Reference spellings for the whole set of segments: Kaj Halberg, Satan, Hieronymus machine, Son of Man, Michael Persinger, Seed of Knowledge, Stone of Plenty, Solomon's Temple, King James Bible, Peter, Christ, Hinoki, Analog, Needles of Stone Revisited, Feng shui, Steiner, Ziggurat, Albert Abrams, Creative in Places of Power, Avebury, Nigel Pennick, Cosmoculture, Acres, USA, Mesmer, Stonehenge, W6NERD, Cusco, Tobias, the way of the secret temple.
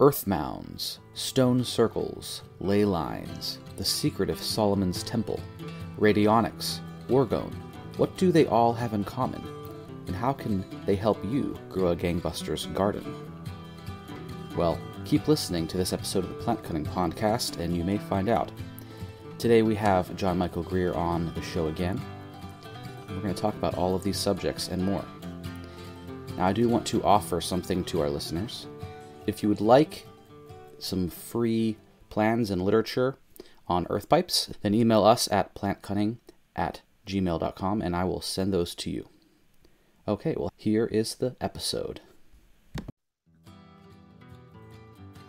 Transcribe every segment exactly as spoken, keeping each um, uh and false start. Earth Mounds, Stone Circles, Ley Lines, The Secret of Solomon's Temple, Radionics, Orgone, what do they all have in common? And how can they help you grow a gangbuster's garden? Well, keep listening to this episode of the Plant Cunning Podcast, and you may find out. Today we have John Michael Greer on the show again. We're going to talk about all of these subjects and more. Now, I do want to offer something to our listeners. If you would like some free plans and literature on earth pipes, then email us at plantcunning at gmail dot com, and I will send those to you. Okay, well, here is the episode.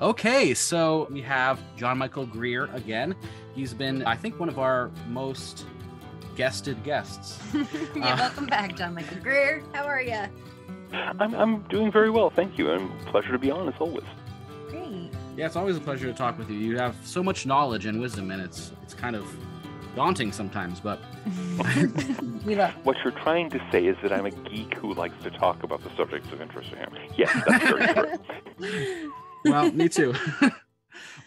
Okay, so we have John Michael Greer again. He's been, I think, one of our most guested guests. yeah, uh, welcome back, John Michael Greer. How are you? I'm, I'm doing very well, thank you. And pleasure to be on, as always. Great. Yeah, it's always a pleasure to talk with you. You have so much knowledge and wisdom, and it's it's kind of daunting sometimes, but... What you're trying to say is that I'm a geek who likes to talk about the subjects of interest to him. Yes, that's very true. Well, me too.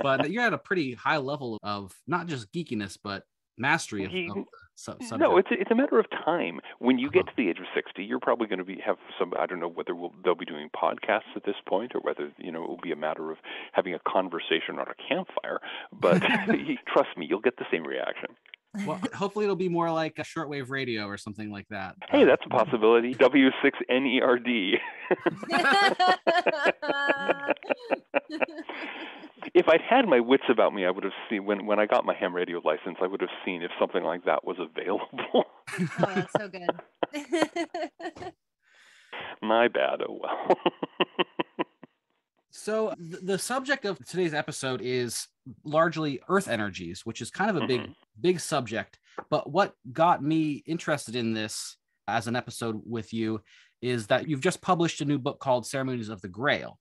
But you're at a pretty high level of not just geekiness, but mastery of, he, of subject. No, it's a, it's a matter of time. When you get to the age of sixty, you're probably going to be have some. I don't know whether we'll, they'll be doing podcasts at this point, or whether you know it will be a matter of having a conversation on a campfire. But trust me, you'll get the same reaction. Well, hopefully it'll be more like a shortwave radio or something like that. Hey, that's a possibility. W six N E R D. If I'd had my wits about me, I would have seen, when, when I got my ham radio license, I would have seen if something like that was available. Oh, that's so good. My bad. Oh, well. So the subject of today's episode is largely earth energies, which is kind of a big, mm-hmm. big subject. But what got me interested in this as an episode with you is that you've just published a new book called Ceremonies of the Grail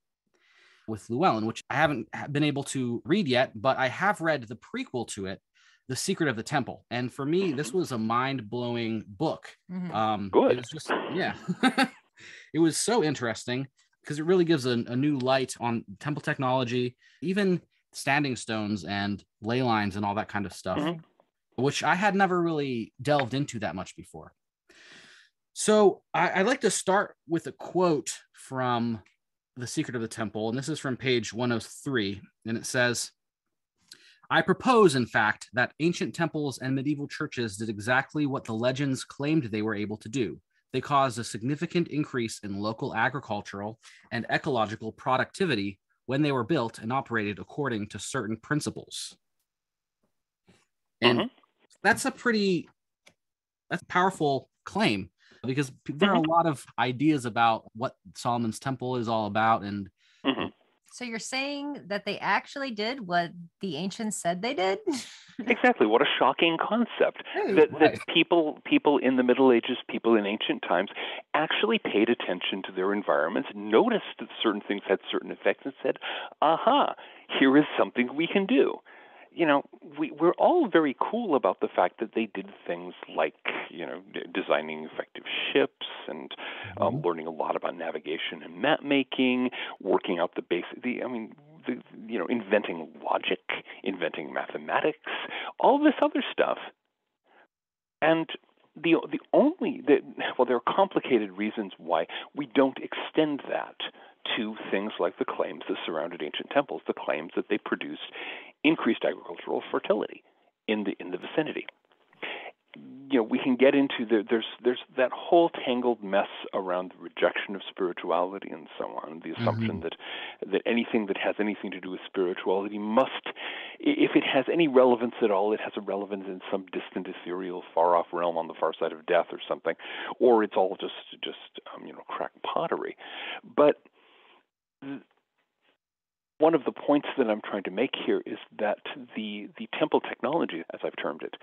with Llewellyn, which I haven't been able to read yet, but I have read the prequel to it, The Secret of the Temple. And for me, mm-hmm. this was a mind-blowing book. Mm-hmm. Um, Good. It was just, yeah. It was so interesting, because it really gives a, a new light on temple technology, even standing stones and ley lines and all that kind of stuff, mm-hmm. which I had never really delved into that much before. So I, I'd like to start with a quote from The Secret of the Temple, and this is from page one oh three, and it says, "I propose, in fact, that ancient temples and medieval churches did exactly what the legends claimed they were able to do. They caused a significant increase in local agricultural and ecological productivity when they were built and operated according to certain principles." And mm-hmm. that's a pretty that's a powerful claim, because there are a lot of ideas about what Solomon's Temple is all about. And mm-hmm. so you're saying that they actually did what the ancients said they did? Exactly. What a shocking concept. Hey, that, right. that people people in the Middle Ages, people in ancient times, actually paid attention to their environments, noticed that certain things had certain effects, and said, aha, here is something we can do. You know, we, we're all very cool about the fact that they did things like, you know, d- designing effective ships and um, mm-hmm. learning a lot about navigation and map making, working out the basic, the, I mean, the, you know, inventing logic, inventing mathematics, all this other stuff. And the the only, the, well, there are complicated reasons why we don't extend that to things like the claims that surrounded ancient temples, the claims that they produced increased agricultural fertility in the in the vicinity. You know, we can get into the, there's there's that whole tangled mess around the rejection of spirituality and so on, the assumption mm-hmm. that that anything that has anything to do with spirituality must, if it has any relevance at all, it has a relevance in some distant, ethereal, far-off realm on the far side of death or something, or it's all just, just um, you know, crack pottery. But th- One of the points that I'm trying to make here is that the, the temple technology, as I've termed it,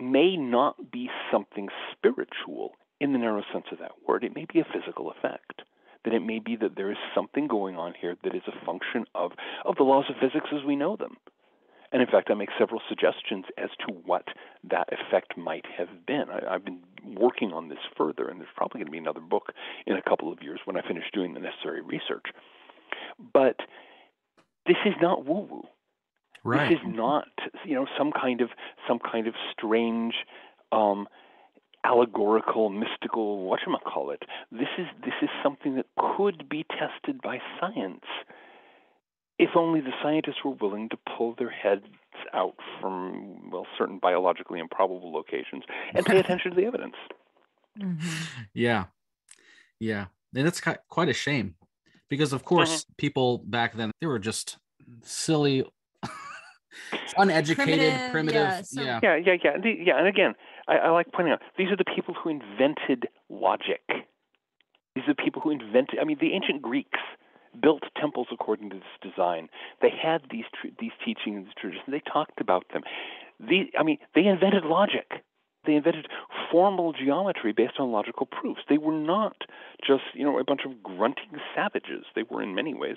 may not be something spiritual in the narrow sense of that word. It may be a physical effect, that it may be that there is something going on here that is a function of, of the laws of physics as we know them. And in fact, I make several suggestions as to what that effect might have been. I, I've been working on this further, and there's probably going to be another book in a couple of years when I finish doing the necessary research. But this is not woo-woo. Right. This is not, you know, some kind of some kind of strange um, allegorical, mystical whatchamacallit. This is this is something that could be tested by science, if only the scientists were willing to pull their heads out from, well, certain biologically improbable locations and pay attention to the evidence. Mm-hmm. Yeah, yeah, and it's quite a shame because, of course, mm-hmm. people back then, they were just silly, uneducated, primitive. primitive. Yeah, so. yeah, yeah, yeah, yeah. The, yeah. And again, I, I like pointing out these are the people who invented logic. These are the people who invented. I mean, the ancient Greeks built temples according to this design. They had these tr- these teachings, these traditions. They talked about them. These, I mean, they invented logic. They invented formal geometry based on logical proofs. They were not just, you know, a bunch of grunting savages. They were, in many ways,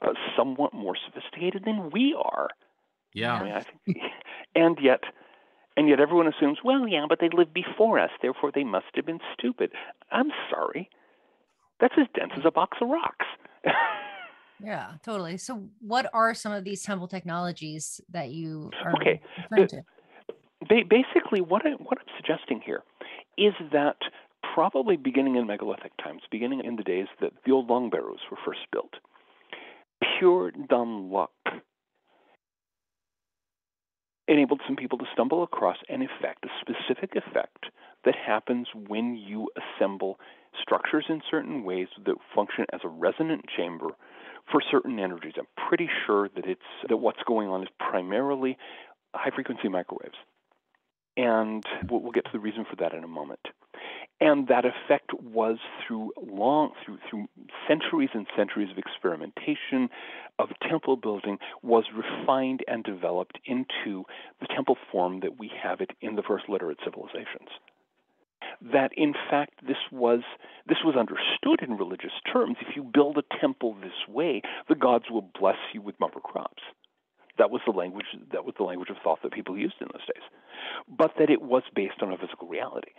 uh, somewhat more sophisticated than we are. Yeah. I mean, I think, and yet, and yet, everyone assumes, well, yeah, but they lived before us, therefore they must have been stupid. I'm sorry, that's as dense as a box of rocks. Yeah, totally. So, what are some of these temple technologies that you are okay? Referring to? Basically, what, I, what I'm suggesting here is that probably beginning in megalithic times, beginning in the days that the old long barrows were first built, pure dumb luck enabled some people to stumble across an effect, a specific effect that happens when you assemble structures in certain ways that function as a resonant chamber for certain energies. I'm pretty sure that it's that what's going on is primarily high-frequency microwaves. And we'll get to the reason for that in a moment. And that effect was through long, through through centuries and centuries of experimentation, of temple building, was refined and developed into the temple form that we have it in the first literate civilizations. That in fact this was this was understood in religious terms. If you build a temple this way, the gods will bless you with bumper crops. That was the language. That was the language of thought that people used in those days, but that it was based on a physical reality.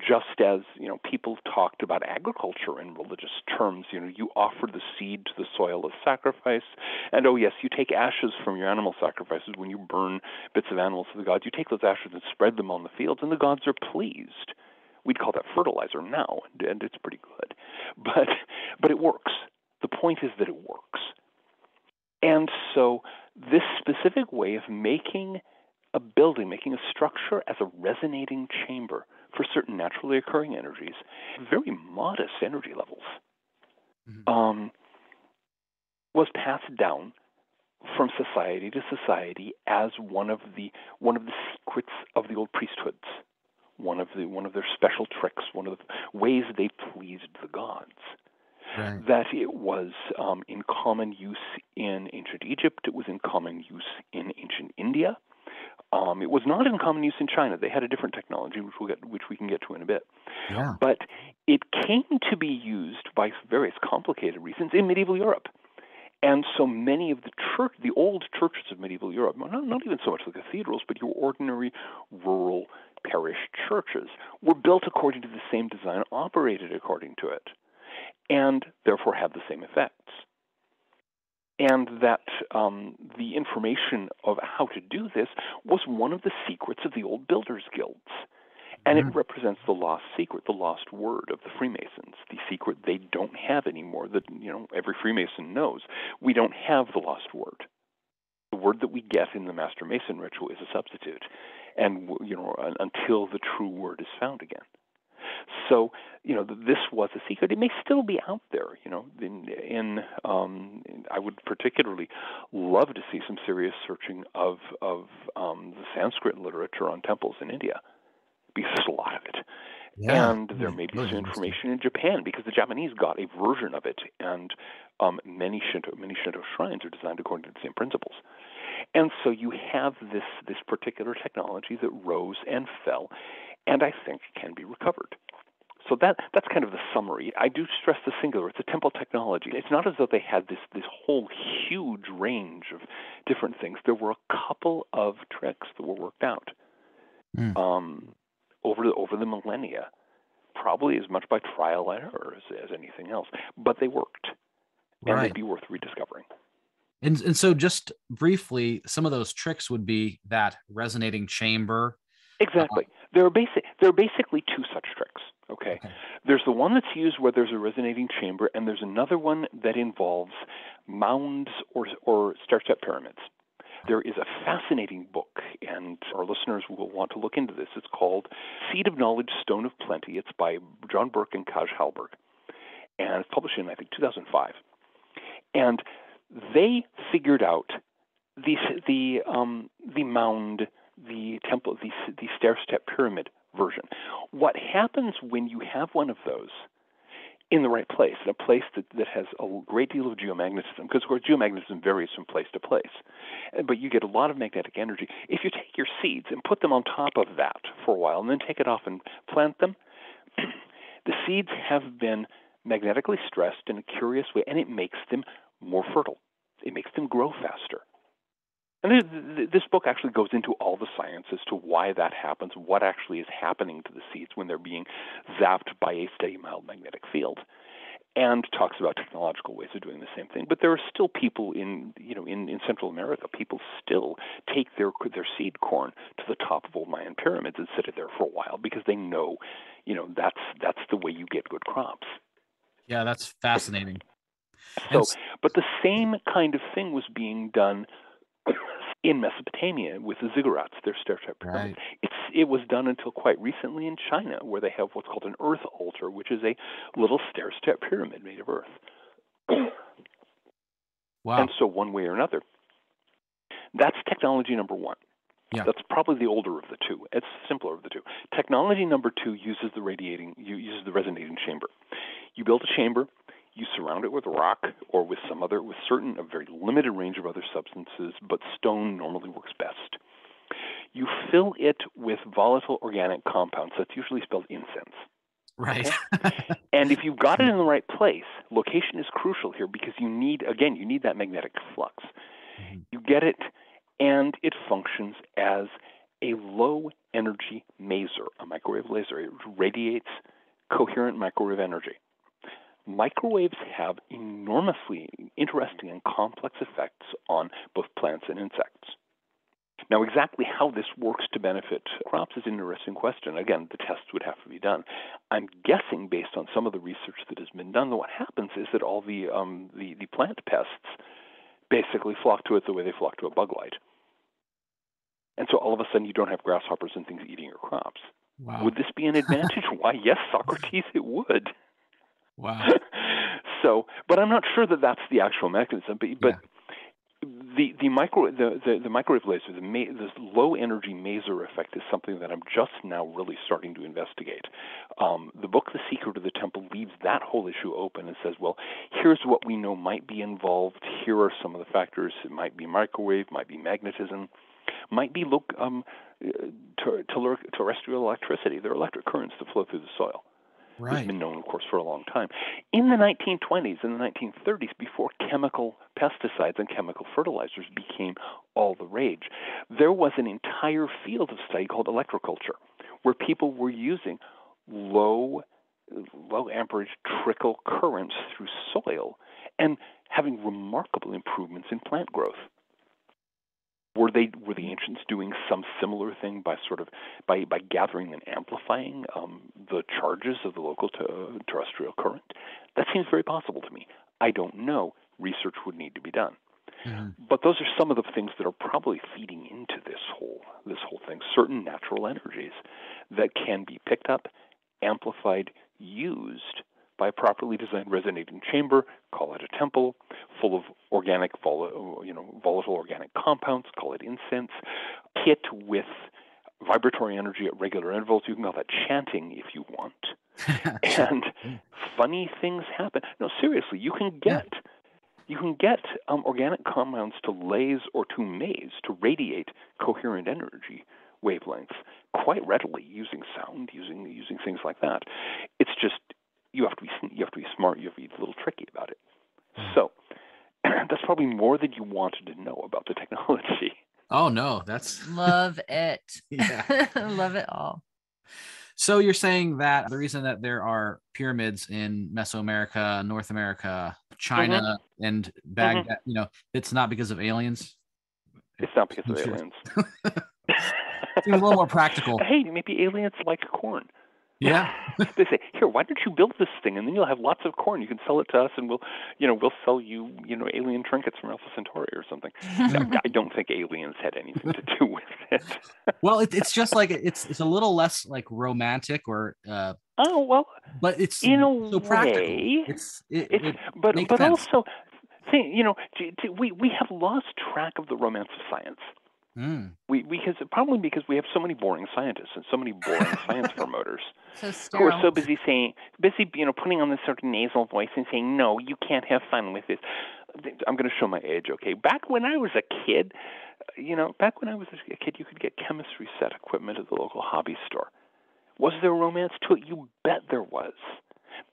Just as, you know, people talked about agriculture in religious terms. You know, you offer the seed to the soil as sacrifice, and oh yes, you take ashes from your animal sacrifices when you burn bits of animals to the gods. You take those ashes and spread them on the fields, and the gods are pleased. We'd call that fertilizer now, and it's pretty good, but but it works. The point is that it works, and so. This specific way of making a building, making a structure as a resonating chamber for certain naturally occurring energies, very modest energy levels, mm-hmm. um, was passed down from society to society as one of the one of the secrets of the old priesthoods, one of the one of their special tricks, one of the ways they pleased the gods. Right. That it was um, in common use in ancient Egypt. It was in common use in ancient India. Um, it was not in common use in China. They had a different technology, which we'll get, which we can get to in a bit. Yeah. But it came to be used by various complicated reasons in medieval Europe. And so many of the church, the old churches of medieval Europe, not, not even so much the cathedrals, but your ordinary rural parish churches, were built according to the same design, operated according to it, and therefore have the same effects. And that um, the information of how to do this was one of the secrets of the old builders' guilds. And mm-hmm. it represents the lost secret, the lost word of the Freemasons, the secret they don't have anymore, that, you know, every Freemason knows. We don't have the lost word. The word that we get in the Master Mason ritual is a substitute, and, you know, until the true word is found again. So, you know, this was a secret. It may still be out there, you know. In, in um, I would particularly love to see some serious searching of of um, the Sanskrit literature on temples in India, because there's a lot of it. Yeah. And there may be some information in Japan, because the Japanese got a version of it, and um, many Shinto many Shinto shrines are designed according to the same principles. And so you have this this particular technology that rose and fell, and I think can be recovered. So that that's kind of the summary. I do stress the singular. It's a temple technology. It's not as though they had this this whole huge range of different things. There were a couple of tricks that were worked out mm. um, over the, over the millennia, probably as much by trial and error as, as anything else. But they worked, and right. they'd be worth rediscovering. And, and so just briefly, some of those tricks would be that resonating chamber. Exactly. Uh, there are basic, there are basically two such tricks. Okay. okay. There's the one that's used where there's a resonating chamber, and there's another one that involves mounds or, or stair-step pyramids. There is a fascinating book, and our listeners will want to look into this. It's called Seed of Knowledge, Stone of Plenty. It's by John Burke and Kaj Halberg, and it's published in, I think, two thousand five. And they figured out the the um, the mound, the temple, the the stair-step pyramid version. What happens when you have one of those in the right place, in a place that, that has a great deal of geomagnetism, because of course geomagnetism varies from place to place, but you get a lot of magnetic energy. If you take your seeds and put them on top of that for a while and then take it off and plant them, the seeds have been magnetically stressed in a curious way, and it makes them more fertile. It makes them grow faster. And this book actually goes into all the science as to why that happens, what actually is happening to the seeds when they're being zapped by a steady, mild magnetic field, and talks about technological ways of doing the same thing. But there are still people in, you know, in, in Central America, people still take their their seed corn to the top of old Mayan pyramids and sit it there for a while because they know, you know, that's that's the way you get good crops. Yeah, that's fascinating. So, but the same kind of thing was being done in Mesopotamia with the ziggurats, their stair-step pyramids. Right. It's, it was done until quite recently in China, where they have what's called an earth altar, which is a little stair-step pyramid made of earth. Wow. And so one way or another, that's technology number one. Yeah. That's probably the older of the two. It's simpler of the two. Technology number two uses the radiating, uses the resonating chamber. You build a chamber. You surround it with rock or with some other, with certain, a very limited range of other substances, but stone normally works best. You fill it with volatile organic compounds. That's usually spelled incense. Right. Okay? And if you've got it in the right place, location is crucial here because you need, again, you need that magnetic flux. You get it, and it functions as a low-energy maser, a microwave laser. It radiates coherent microwave energy. Microwaves have enormously interesting and complex effects on both plants and insects. Now, exactly how this works to benefit crops is an interesting question. Again, the tests would have to be done. I'm guessing, based on some of the research that has been done, that what happens is that all the um, the, the plant pests basically flock to it the way they flock to a bug light. And so all of a sudden you don't have grasshoppers and things eating your crops. Wow. Would this be an advantage? Why, yes, Socrates, it would. Wow. So, but I'm not sure that that's the actual mechanism. But, but yeah. the the micro the, the, the microwave laser, the ma this low energy maser effect, is something that I'm just now really starting to investigate. Um, the book The Secret of the Temple leaves that whole issue open and says, well, here's what we know might be involved. Here are some of the factors. It might be microwave, might be magnetism, might be look um, ter ter terrestrial electricity. There are electric currents that flow through the soil. Right. It's been known, of course, for a long time. In the nineteen twenties and the nineteen thirties, before chemical pesticides and chemical fertilizers became all the rage, there was an entire field of study called electroculture, where people were using low, low amperage trickle currents through soil and having remarkable improvements in plant growth. Were they were the ancients doing some similar thing by sort of by, by gathering and amplifying um, the charges of the local to terrestrial current? That seems very possible to me. I don't know. Research would need to be done. Mm-hmm. But those are some of the things that are probably feeding into this whole this whole thing. Certain natural energies that can be picked up, amplified, used by a properly designed resonating chamber, call it a temple, full of organic, vol you know, volatile organic compounds, call it incense, hit with vibratory energy at regular intervals. You can call that chanting if you want. And funny things happen. No, seriously, you can get yeah. you can get um, organic compounds to laze or to maze, to radiate coherent energy wavelengths quite readily using sound, using using things like that. It's just You have to be you have to be smart. You have to be a little tricky about it. So that's probably more than you wanted to know about the technology. Oh no, that's love it. Yeah, love it all. So you're saying that the reason that there are pyramids in Mesoamerica, North America, China mm-hmm. and Baghdad, mm-hmm. you know, it's not because of aliens. It's not because of aliens. It's a little more practical. Hey, maybe aliens like corn. Yeah. They say, here, why don't you build this thing, and then you'll have lots of corn. You can sell it to us, and we'll, you know, we'll sell you, you know, alien trinkets from Alpha Centauri or something. I don't think aliens had anything to do with it. Well, it, it's just like it's it's a little less like romantic or. Uh, oh well. But it's in a so practical. Way. It's it, it's it but but sense. Also, think, you know, we we have lost track of the romance of science. Mm. We because probably because we have so many boring scientists and so many boring science promoters so who are so busy saying, busy you know, putting on this sort of nasal voice and saying, no, you can't have fun with this. I'm going to show my age, okay? Back when I was a kid, you know, back when I was a kid, you could get chemistry set equipment at the local hobby store. Was there romance to it? You bet there was.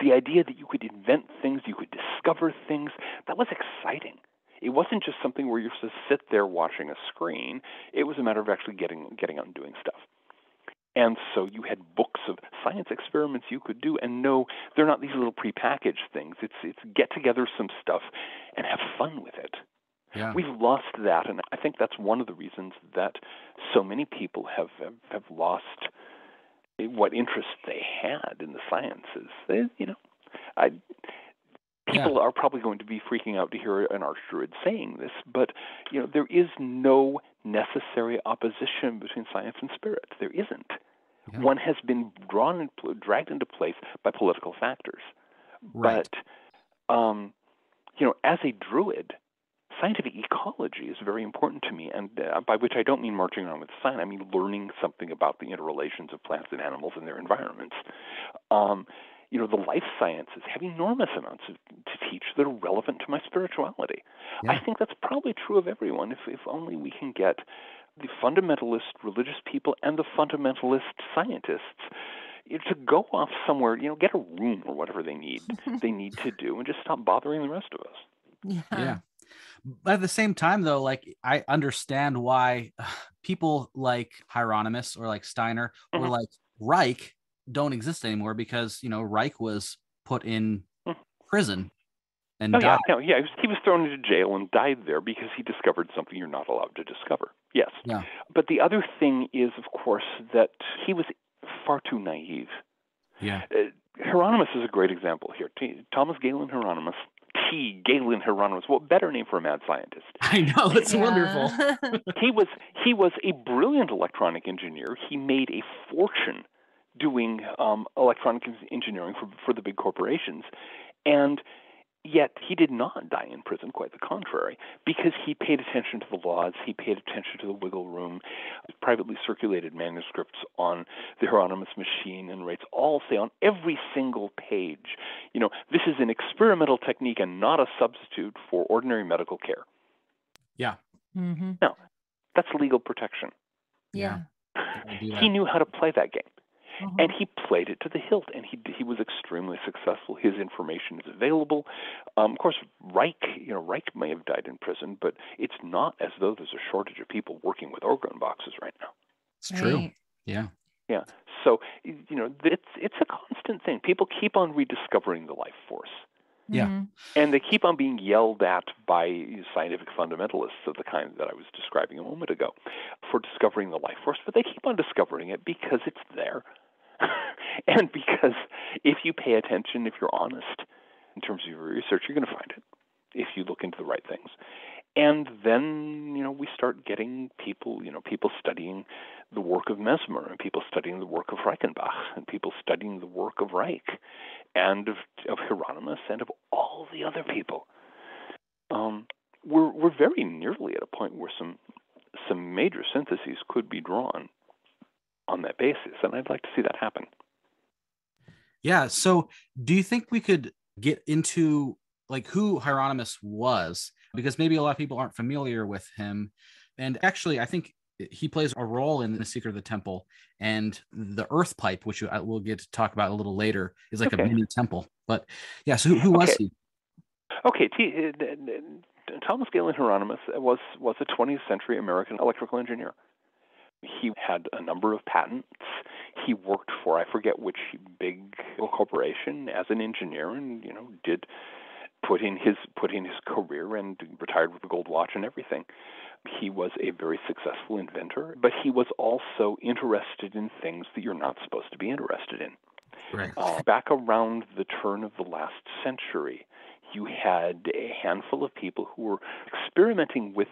The idea that you could invent things, you could discover things, that was exciting. It wasn't just something where you're supposed to sit there watching a screen. It was a matter of actually getting getting out and doing stuff. And so you had books of science experiments you could do, and no, they're not these little prepackaged things. It's it's get together some stuff and have fun with it. Yeah. We've lost that, and I think that's one of the reasons that so many people have have lost what interest they had in the sciences. They, you know, I. People yeah. are probably going to be freaking out to hear an archdruid saying this, but you know there is no necessary opposition between science and spirit. There isn't. Yeah. One has been drawn and dragged into place by political factors. Right. But um, you know, as a druid, scientific ecology is very important to me, and uh, by which I don't mean marching around with a sign. I mean learning something about the interrelations of plants and animals and their environments. Um, You know, the life sciences have enormous amounts of, to teach that are relevant to my spirituality. Yeah. I think that's probably true of everyone if, if only we can get the fundamentalist religious people and the fundamentalist scientists you know, to go off somewhere, you know, get a room or whatever they need they need to do and just stop bothering the rest of us. Yeah. yeah. But at the same time, though, like I understand why people like Hieronymus or like Steiner mm-hmm. or like Reich don't exist anymore because you know Reich was put in prison and oh, died. Yeah, no, yeah, he was, he was thrown into jail and died there because he discovered something you're not allowed to discover. Yes, yeah. But the other thing is, of course, that he was far too naive. Yeah, uh, Hieronymus is a great example here. T- Thomas Galen Hieronymus, T. Galen Hieronymus. What better name for a mad scientist? I know, it's yeah. wonderful. he was he was a brilliant electronic engineer. He made a fortune doing um, electronic engineering for, for the big corporations. And yet he did not die in prison, quite the contrary, because he paid attention to the laws, he paid attention to the wiggle room. Privately circulated manuscripts on the Hieronymus machine and rates all say on every single page, you know, this is an experimental technique and not a substitute for ordinary medical care. Yeah. Mm-hmm. No, that's legal protection. Yeah. He knew how to play that game. Mm-hmm. And he played it to the hilt, and he he was extremely successful. His information is available. Um, of course, Reich, you know, Reich may have died in prison, but it's not as though there's a shortage of people working with organ boxes right now. It's true. Right. Yeah. Yeah. So you know, it's it's a constant thing. People keep on rediscovering the life force. Yeah. Mm-hmm. And they keep on being yelled at by scientific fundamentalists of the kind that I was describing a moment ago for discovering the life force, but they keep on discovering it because it's there. And because if you pay attention, if you're honest in terms of your research, you're going to find it if you look into the right things. And then, you know, we start getting people, you know, people studying the work of Mesmer and people studying the work of Reichenbach and people studying the work of Reich and of, of Hieronymus and of all the other people. Um, we're, we're very nearly at a point where some some major syntheses could be drawn on that basis, and I'd like to see that happen. Yeah, so do you think we could get into like who Hieronymus was? Because maybe a lot of people aren't familiar with him. And actually, I think he plays a role in The Secret of the Temple, and the earth pipe, which we'll get to talk about a little later, is like okay. a mini temple. But yeah, so who, who okay. was he? Okay, T- Thomas Galen Hieronymus was, was a twentieth century American electrical engineer. He had a number of patents. He worked for, I forget which big corporation as an engineer and, you know, did put in his put in his career and retired with a gold watch and everything. He was a very successful inventor, but he was also interested in things that you're not supposed to be interested in. Right. Uh, back around the turn of the last century, you had a handful of people who were experimenting with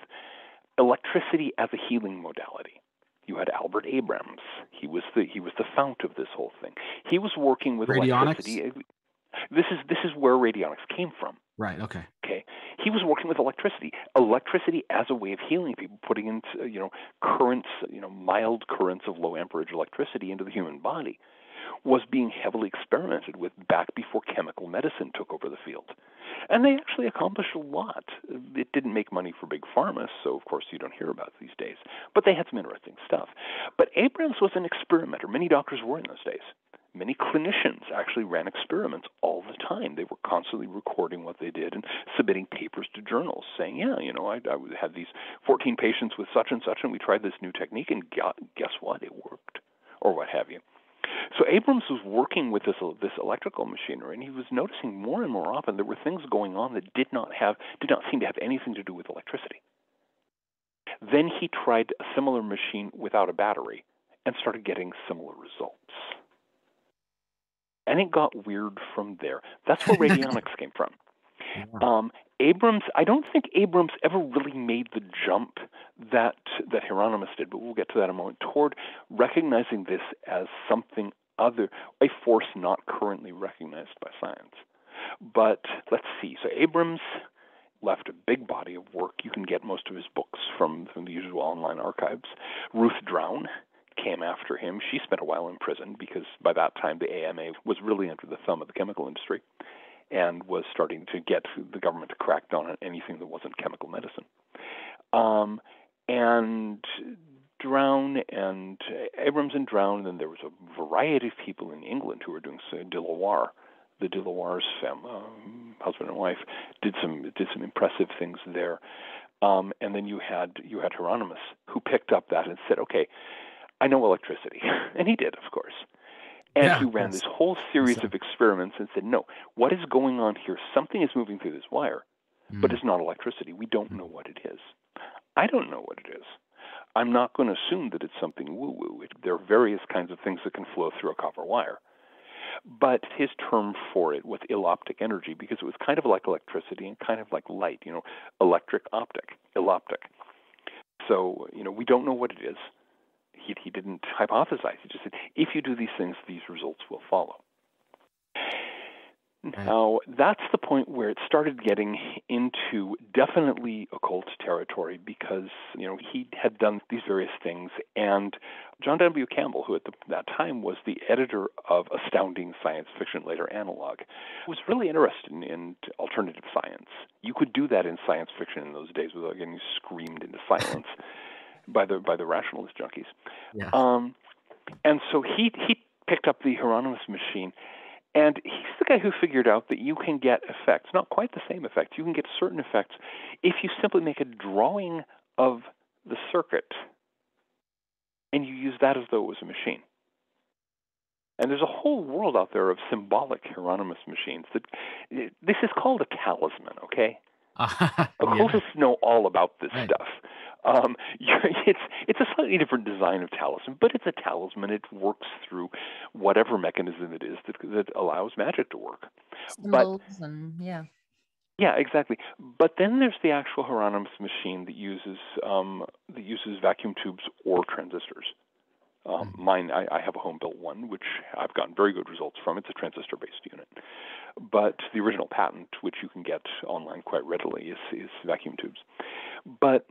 electricity as a healing modality. You had Albert Abrams. He was the he was the fount of this whole thing. He was working with electricity. This is this is where radionics came from. Right. Okay. Okay. He was working with electricity, electricity as a way of healing people, putting into you know currents, you know mild currents of low amperage electricity into the human body, was being heavily experimented with back before chemical medicine took over the field. And they actually accomplished a lot. It didn't make money for big pharma, so of course you don't hear about it these days. But they had some interesting stuff. But Abrams was an experimenter. Many doctors were in those days. Many clinicians actually ran experiments all the time. They were constantly recording what they did and submitting papers to journals saying, yeah, you know, I, I had these fourteen patients with such and such, and we tried this new technique, and got, guess what? It worked, or what have you. So Abrams was working with this this electrical machinery, and he was noticing more and more often there were things going on that did not have did not seem to have anything to do with electricity. Then he tried a similar machine without a battery and started getting similar results. And it got weird from there. That's where radionics came from. Um, Abrams, I don't think Abrams ever really made the jump that that Hieronymus did, but we'll get to that in a moment, toward recognizing this as something other, a force not currently recognized by science. But let's see. So Abrams left a big body of work. You can get most of his books from, from the usual online archives. Ruth Drown came after him. She spent a while in prison because by that time the A M A was really under the thumb of the chemical industry, and was starting to get the government to crack down on anything that wasn't chemical medicine. Um, and Drown and Abrams and Drown, and then there was a variety of people in England who were doing so. De Loire, the De Loire's femme, um, husband and wife, did some did some impressive things there. Um, and then you had you had Hieronymus, who picked up that and said, "Okay, I know electricity," and he did, of course. And yeah, he ran this whole series of experiments and said, no, what is going on here? Something is moving through this wire, mm. but it's not electricity. We don't mm. know what it is. I don't know what it is. I'm not going to assume that it's something woo-woo. It, there are various kinds of things that can flow through a copper wire. But his term for it was eloptic energy, because it was kind of like electricity and kind of like light, you know, electric optic, eloptic. So, you know, we don't know what it is. He, he didn't hypothesize. He just said, if you do these things, these results will follow. Now, that's the point where it started getting into definitely occult territory, because, you know, he had done these various things. And John W. Campbell, who at the, that time was the editor of Astounding Science Fiction, later Analog, was really interested in, in alternative science. You could do that in science fiction in those days without getting screamed into silence. By the by the rationalist junkies, yeah. um, and so he he picked up the Hieronymus machine, and he's the guy who figured out that you can get effects, not quite the same effects, you can get certain effects if you simply make a drawing of the circuit, and you use that as though it was a machine. And there's a whole world out there of symbolic Hieronymus machines. That this is called a talisman, okay? Uh, Occultists yeah. know all about this right. stuff. Um, it's it's a slightly different design of talisman, but it's a talisman. It works through whatever mechanism it is that, that allows magic to work. Symbols but, and, yeah. Yeah, exactly. But then there's the actual Hieronymus machine that uses um, that uses vacuum tubes or transistors. Um, mine, I, I have a home-built one, which I've gotten very good results from. It's a transistor-based unit. But the original patent, which you can get online quite readily, is, is vacuum tubes. But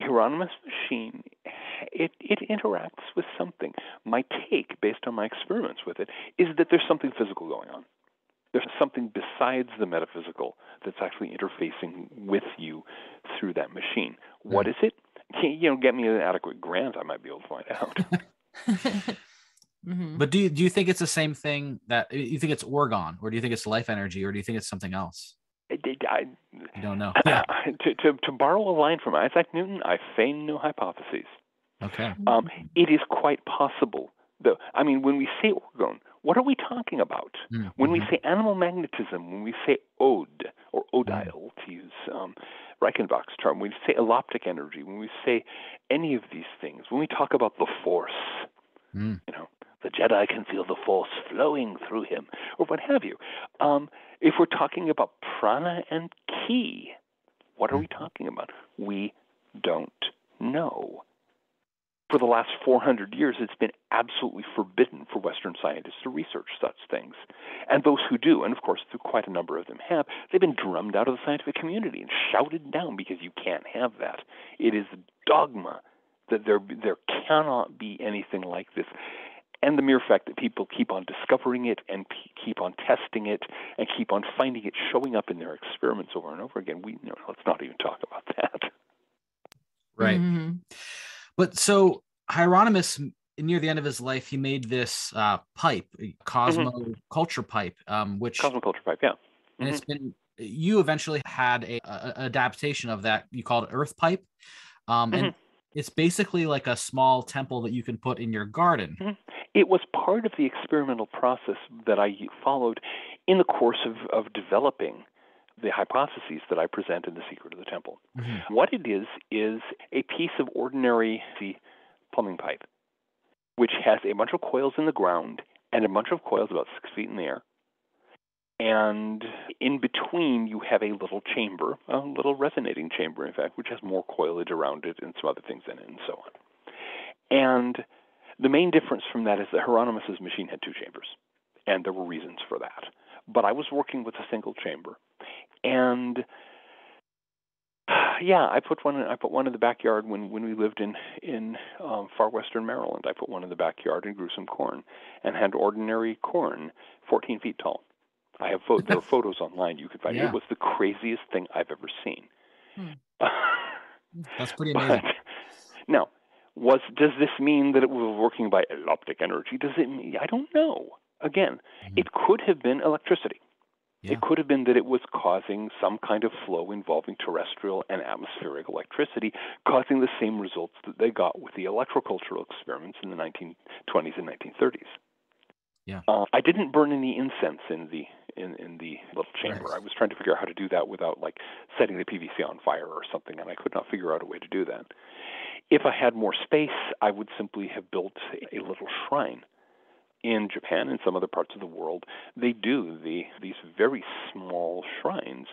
Hieronymus machine, it, it interacts with something. My take, based on my experiments with it, is that there's something physical going on. There's something besides the metaphysical that's actually interfacing with you through that machine. What is it? Can, you know, get me an adequate grant, I might be able to find out. mm-hmm. But do you, do you think it's the same thing that you think it's Orgon, or do you think it's life energy, or do you think it's something else? I, I, I don't know. Yeah. to, to, to borrow a line from Isaac Newton, I feign no hypotheses. Okay. Um, it is quite possible, though. I mean, when we say Orgon, what are we talking about? Mm-hmm. When we say animal magnetism, when we say ode, or odile, mm-hmm. to use um, Reichenbach's term, when we say elliptic energy, when we say any of these things, when we talk about the force, mm. you know, the Jedi can feel the force flowing through him, or what have you. Um, if we're talking about prana and ki, what are we talking about? We don't know. For the last four hundred years, it's been absolutely forbidden for Western scientists to research such things. And those who do, and of course quite a number of them have, they've been drummed out of the scientific community and shouted down because you can't have that. It is dogma that there, there cannot be anything like this. And the mere fact that people keep on discovering it and p- keep on testing it and keep on finding it showing up in their experiments over and over again, we you know, let's not even talk about that. Right. Mm-hmm. But so Hieronymus, near the end of his life, he made this uh, pipe, cosmoculture mm-hmm. pipe, um, which cosmoculture pipe, yeah. Mm-hmm. And it's been you eventually had a, a adaptation of that. You called it Earth Pipe, um, mm-hmm. and it's basically like a small temple that you can put in your garden. Mm-hmm. It was part of the experimental process that I followed in the course of, of developing the hypotheses that I present in The Secret of the Temple. Mm-hmm. What it is is a piece of ordinary see, plumbing pipe, which has a bunch of coils in the ground and a bunch of coils about six feet in the air. And in between, you have a little chamber, a little resonating chamber, in fact, which has more coilage around it and some other things in it and so on. And the main difference from that is that Hieronymus's machine had two chambers, and there were reasons for that. But I was working with a single chamber, and yeah, I put one. In, I put one in the backyard when, when we lived in in um, far western Maryland. I put one in the backyard and grew some corn, and had ordinary corn, fourteen feet tall. I have fo- there are photos online you could find. Yeah. It was the craziest thing I've ever seen. Hmm. That's pretty amazing. But, now, was does this mean that it was working by optic energy? Does it mean, I don't know. Again, mm-hmm. it could have been electricity. Yeah. It could have been that it was causing some kind of flow involving terrestrial and atmospheric electricity, causing the same results that they got with the electrocultural experiments in the nineteen twenties and nineteen thirties. Yeah. Uh, I didn't burn any incense in the in, in the little chamber. Nice. I was trying to figure out how to do that without like setting the P V C on fire or something, and I could not figure out a way to do that. If I had more space, I would simply have built a little shrine. In Japan and some other parts of the world, they do the these very small shrines.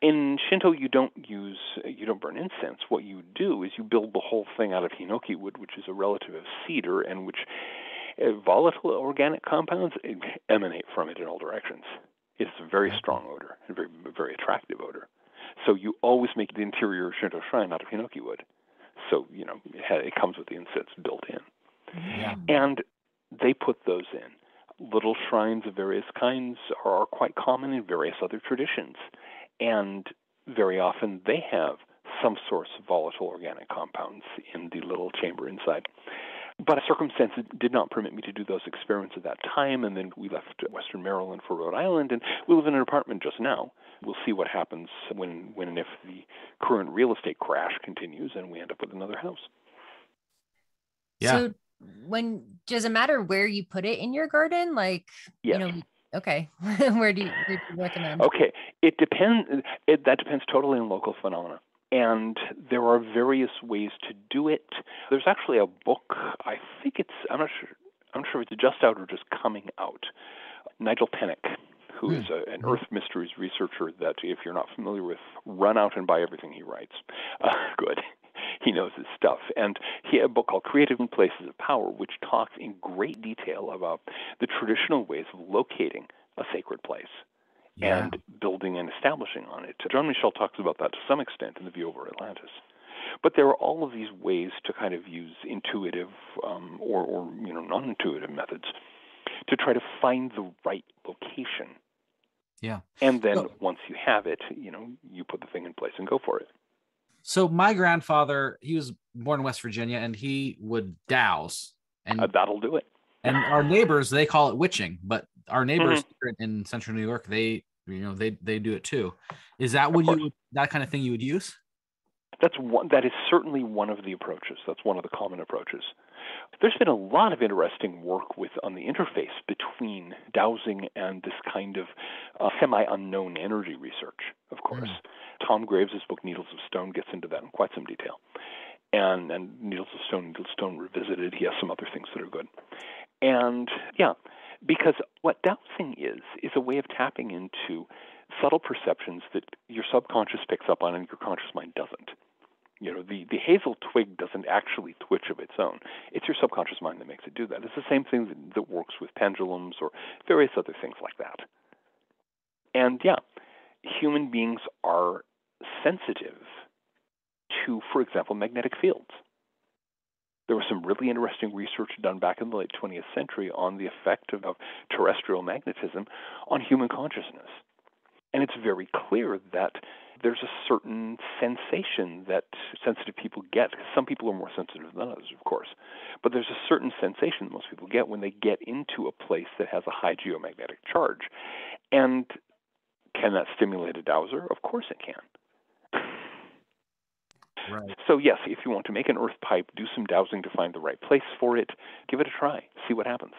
In Shinto, you don't use you don't burn incense. What you do is you build the whole thing out of hinoki wood, which is a relative of cedar, and which volatile organic compounds emanate from it in all directions. It's a very strong odor, a very very attractive odor. So you always make the interior Shinto shrine out of hinoki wood. So you know it, ha- it comes with the incense built in, yeah. and they put those in. Little shrines of various kinds are quite common in various other traditions, and very often they have some source of volatile organic compounds in the little chamber inside. But circumstances did not permit me to do those experiments at that time, and then we left Western Maryland for Rhode Island, and we live in an apartment just now. We'll see what happens when, when and if the current real estate crash continues and we end up with another house. Yeah. So- When does it matter where you put it in your garden? Like, yes. you know, okay, where do you, where do you recommend? Okay, it depends. It, that depends totally on local phenomena, and there are various ways to do it. There's actually a book. I think it's. I'm not sure. I'm not sure if it's just out or just coming out. Nigel Pennick, who mm. is a, an Earth Mysteries researcher that, if you're not familiar with, run out and buy everything he writes. Uh, good. He knows his stuff. And he had a book called Creative in Places of Power, which talks in great detail about the traditional ways of locating a sacred place yeah. and building and establishing on it. John Michel talks about that to some extent in The View Over Atlantis. But there are all of these ways to kind of use intuitive um, or, or you know, non-intuitive methods to try to find the right location. Yeah. And then so- once you have it, you know, you put the thing in place and go for it. So my grandfather, he was born in West Virginia, and he would douse. And uh, that'll do it. And our neighbors, they call it witching, but our neighbors mm-hmm. in Central New York, they, you know, they, they do it too. Is that what you, that kind of thing you would use? That's one, that is certainly one of the approaches. That's one of the common approaches. There's been a lot of interesting work with on the interface between dowsing and this kind of uh, semi-unknown energy research, of course. Mm. Tom Graves' book, Needles of Stone, gets into that in quite some detail. And, and Needles of Stone, Needles of Stone Revisited, he has some other things that are good. And, yeah, because what dowsing is, is a way of tapping into subtle perceptions that your subconscious picks up on and your conscious mind doesn't. You know, the, the hazel twig doesn't actually twitch of its own. It's your subconscious mind that makes it do that. It's the same thing that, that works with pendulums or various other things like that. And yeah, human beings are sensitive to, for example, magnetic fields. There was some really interesting research done back in the late twentieth century on the effect of, of terrestrial magnetism on human consciousness. And it's very clear that there's a certain sensation that sensitive people get. Some people are more sensitive than others, of course. But there's a certain sensation that most people get when they get into a place that has a high geomagnetic charge. And can that stimulate a dowser? Of course it can. Right. So yes, if you want to make an earth pipe, do some dowsing to find the right place for it. Give it a try. See what happens.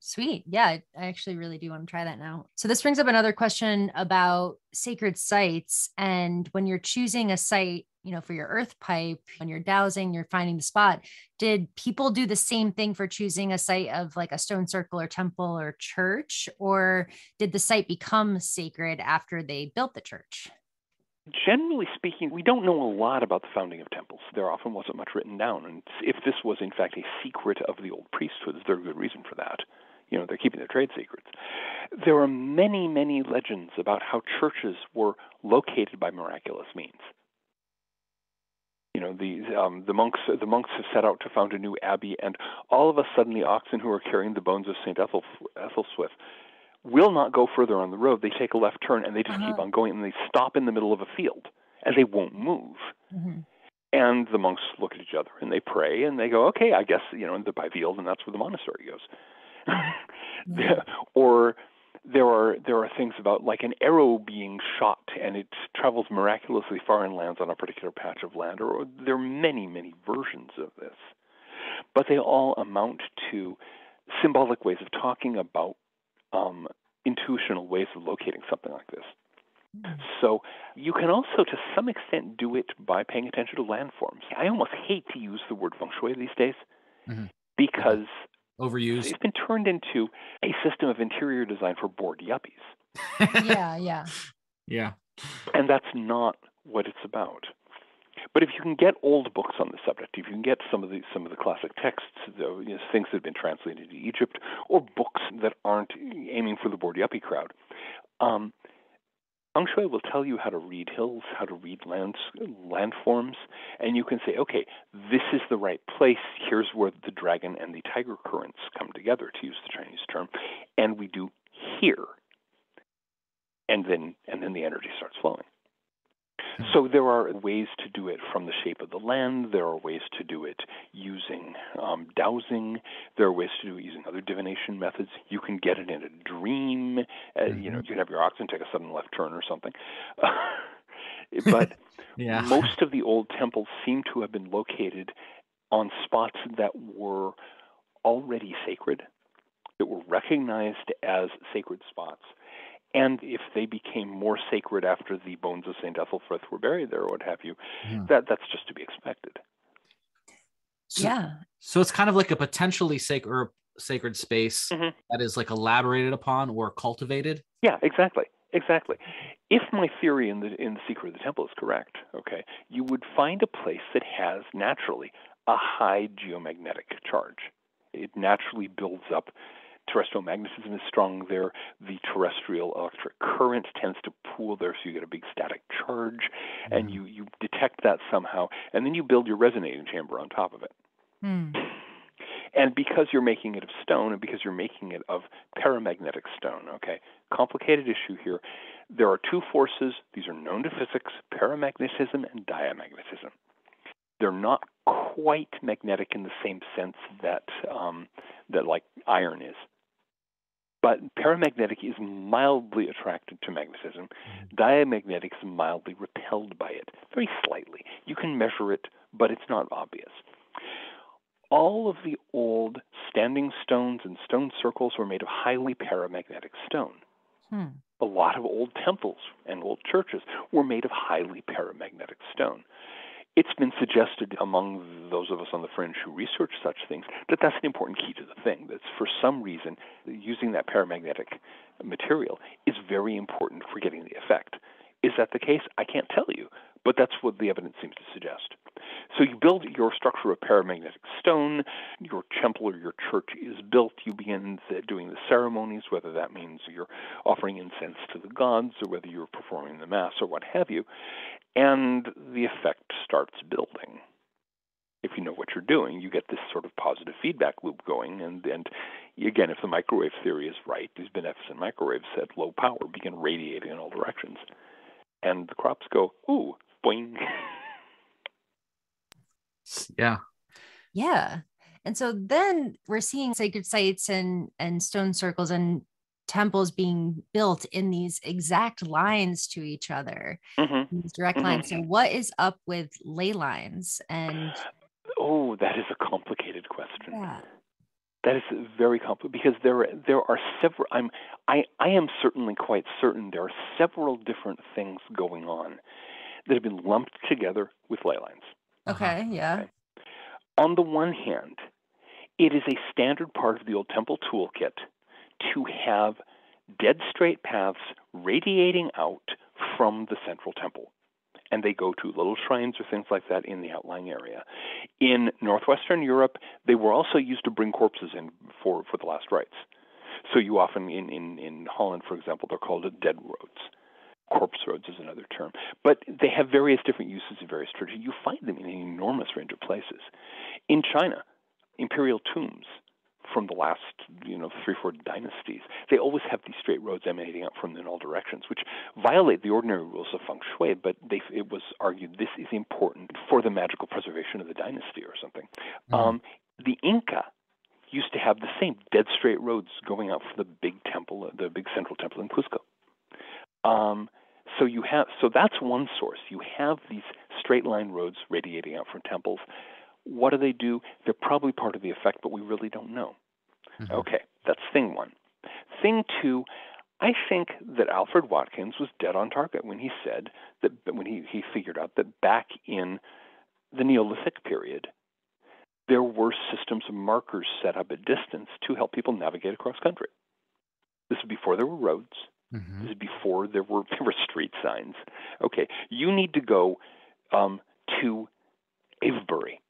Sweet. Yeah, I actually really do want to try that now. So this brings up another question about sacred sites. And when you're choosing a site, you know, for your earth pipe, when you're dowsing, you're finding the spot, did people do the same thing for choosing a site of like a stone circle or temple or church, or did the site become sacred after they built the church? Generally speaking, we don't know a lot about the founding of temples. There often wasn't much written down. And if this was, in fact, a secret of the old priesthoods, there's good reason for that. You know, they're keeping their trade secrets. There are many, many legends about how churches were located by miraculous means. You know, the um, the monks the monks have set out to found a new abbey, and all of a sudden the oxen who are carrying the bones of Saint Ethel, Ethelswith will not go further on the road. They take a left turn, and they just uh-huh. keep on going, and they stop in the middle of a field, and they won't move. Mm-hmm. And the monks look at each other, and they pray, and they go, okay, I guess, you know, and they're by Vield, and that's where the monastery goes. Yeah. Or there are there are things about like an arrow being shot and it travels miraculously far and lands on a particular patch of land, or, or there are many, many versions of this. But they all amount to symbolic ways of talking about um, intuitional ways of locating something like this. Mm-hmm. So you can also, to some extent, do it by paying attention to landforms. I almost hate to use the word feng shui these days mm-hmm. because... overused. It's been turned into a system of interior design for bored yuppies. yeah, yeah. Yeah. And that's not what it's about. But if you can get old books on the subject, if you can get some of the some of the classic texts, the, you know, things that have been translated to Egypt, or books that aren't aiming for the bored yuppie crowd, um, feng shui will tell you how to read hills, how to read lands, landforms, and you can say, okay, this is the right place. Here's where the dragon and the tiger currents come together, to use the Chinese term, and we do here. And then, and then the energy starts flowing. So there are ways to do it from the shape of the land. There are ways to do it using um, dowsing. There are ways to do it using other divination methods. You can get it in a dream. Uh, mm-hmm. You know, you can have your oxen take a sudden left turn or something. Uh, but yeah. Most of the old temples seem to have been located on spots that were already sacred, that were recognized as sacred spots. And if they became more sacred after the bones of Saint Ethelfrith were buried there or what have you, yeah. that, that's just to be expected. So, yeah. So it's kind of like a potentially sacred sacred space mm-hmm. that is like elaborated upon or cultivated. Yeah, exactly. Exactly. If my theory in the, in the Secret of the Temple is correct, okay, you would find a place that has naturally a high geomagnetic charge. It naturally builds up. Terrestrial magnetism is strong there. The terrestrial electric current tends to pool there, so you get a big static charge, mm. and you, you detect that somehow, and then you build your resonating chamber on top of it. Mm. And because you're making it of stone, and because you're making it of paramagnetic stone, okay, complicated issue here. There are two forces. These are known to physics, paramagnetism and diamagnetism. They're not quite magnetic in the same sense that um, that like iron is. But paramagnetic is mildly attracted to magnetism. Diamagnetic is mildly repelled by it, very slightly. You can measure it, but it's not obvious. All of the old standing stones and stone circles were made of highly paramagnetic stone. Hmm. A lot of old temples and old churches were made of highly paramagnetic stone. It's been suggested among those of us on the fringe who research such things that that's an important key to the thing, that for some reason using that paramagnetic material is very important for getting the effect. Is that the case? I can't tell you, but that's what the evidence seems to suggest. So you build your structure of paramagnetic stone, your temple or your church is built, you begin doing the ceremonies, whether that means you're offering incense to the gods or whether you're performing the mass or what have you, and the effect starts building. If you know what you're doing, you get this sort of positive feedback loop going, and, and again, if the microwave theory is right, these beneficent microwaves at low power begin radiating in all directions. And the crops go, ooh, boing. Yeah. Yeah. And so then we're seeing sacred sites and, and stone circles and temples being built in these exact lines to each other, mm-hmm. these direct mm-hmm. lines. So what is up with ley lines? And oh, that is a complicated question. Yeah. That is very complicated because there there are several. I'm I I am certainly quite certain there are several different things going on that have been lumped together with ley lines. Okay, yeah. Okay. On the one hand, it is a standard part of the old temple toolkit to have dead straight paths radiating out from the central temple. And they go to little shrines or things like that in the outlying area. In northwestern Europe, they were also used to bring corpses in for, for the last rites. So you often, in, in, in Holland, for example, they're called dead roads. Corpse roads is another term. But they have various different uses in various churches. You find them in an enormous range of places. In China, imperial tombs from the last, you know, three, four dynasties, they always have these straight roads emanating out from them in all directions, which violate the ordinary rules of feng shui, but they, it was argued this is important for the magical preservation of the dynasty or something. Mm-hmm. Um, the Inca used to have the same dead straight roads going out from the big temple, the big central temple in Cusco. Um, so you have, so that's one source. You have these straight line roads radiating out from temples. What do they do? They're probably part of the effect, but we really don't know. Mm-hmm. Okay, that's thing one. Thing two, I think that Alfred Watkins was dead on target when he said that when he, he figured out that back in the Neolithic period, there were systems of markers set up at distance to help people navigate across country. This is before there were roads. Mm-hmm. This is before there were there were street signs. Okay, you need to go um, to Avebury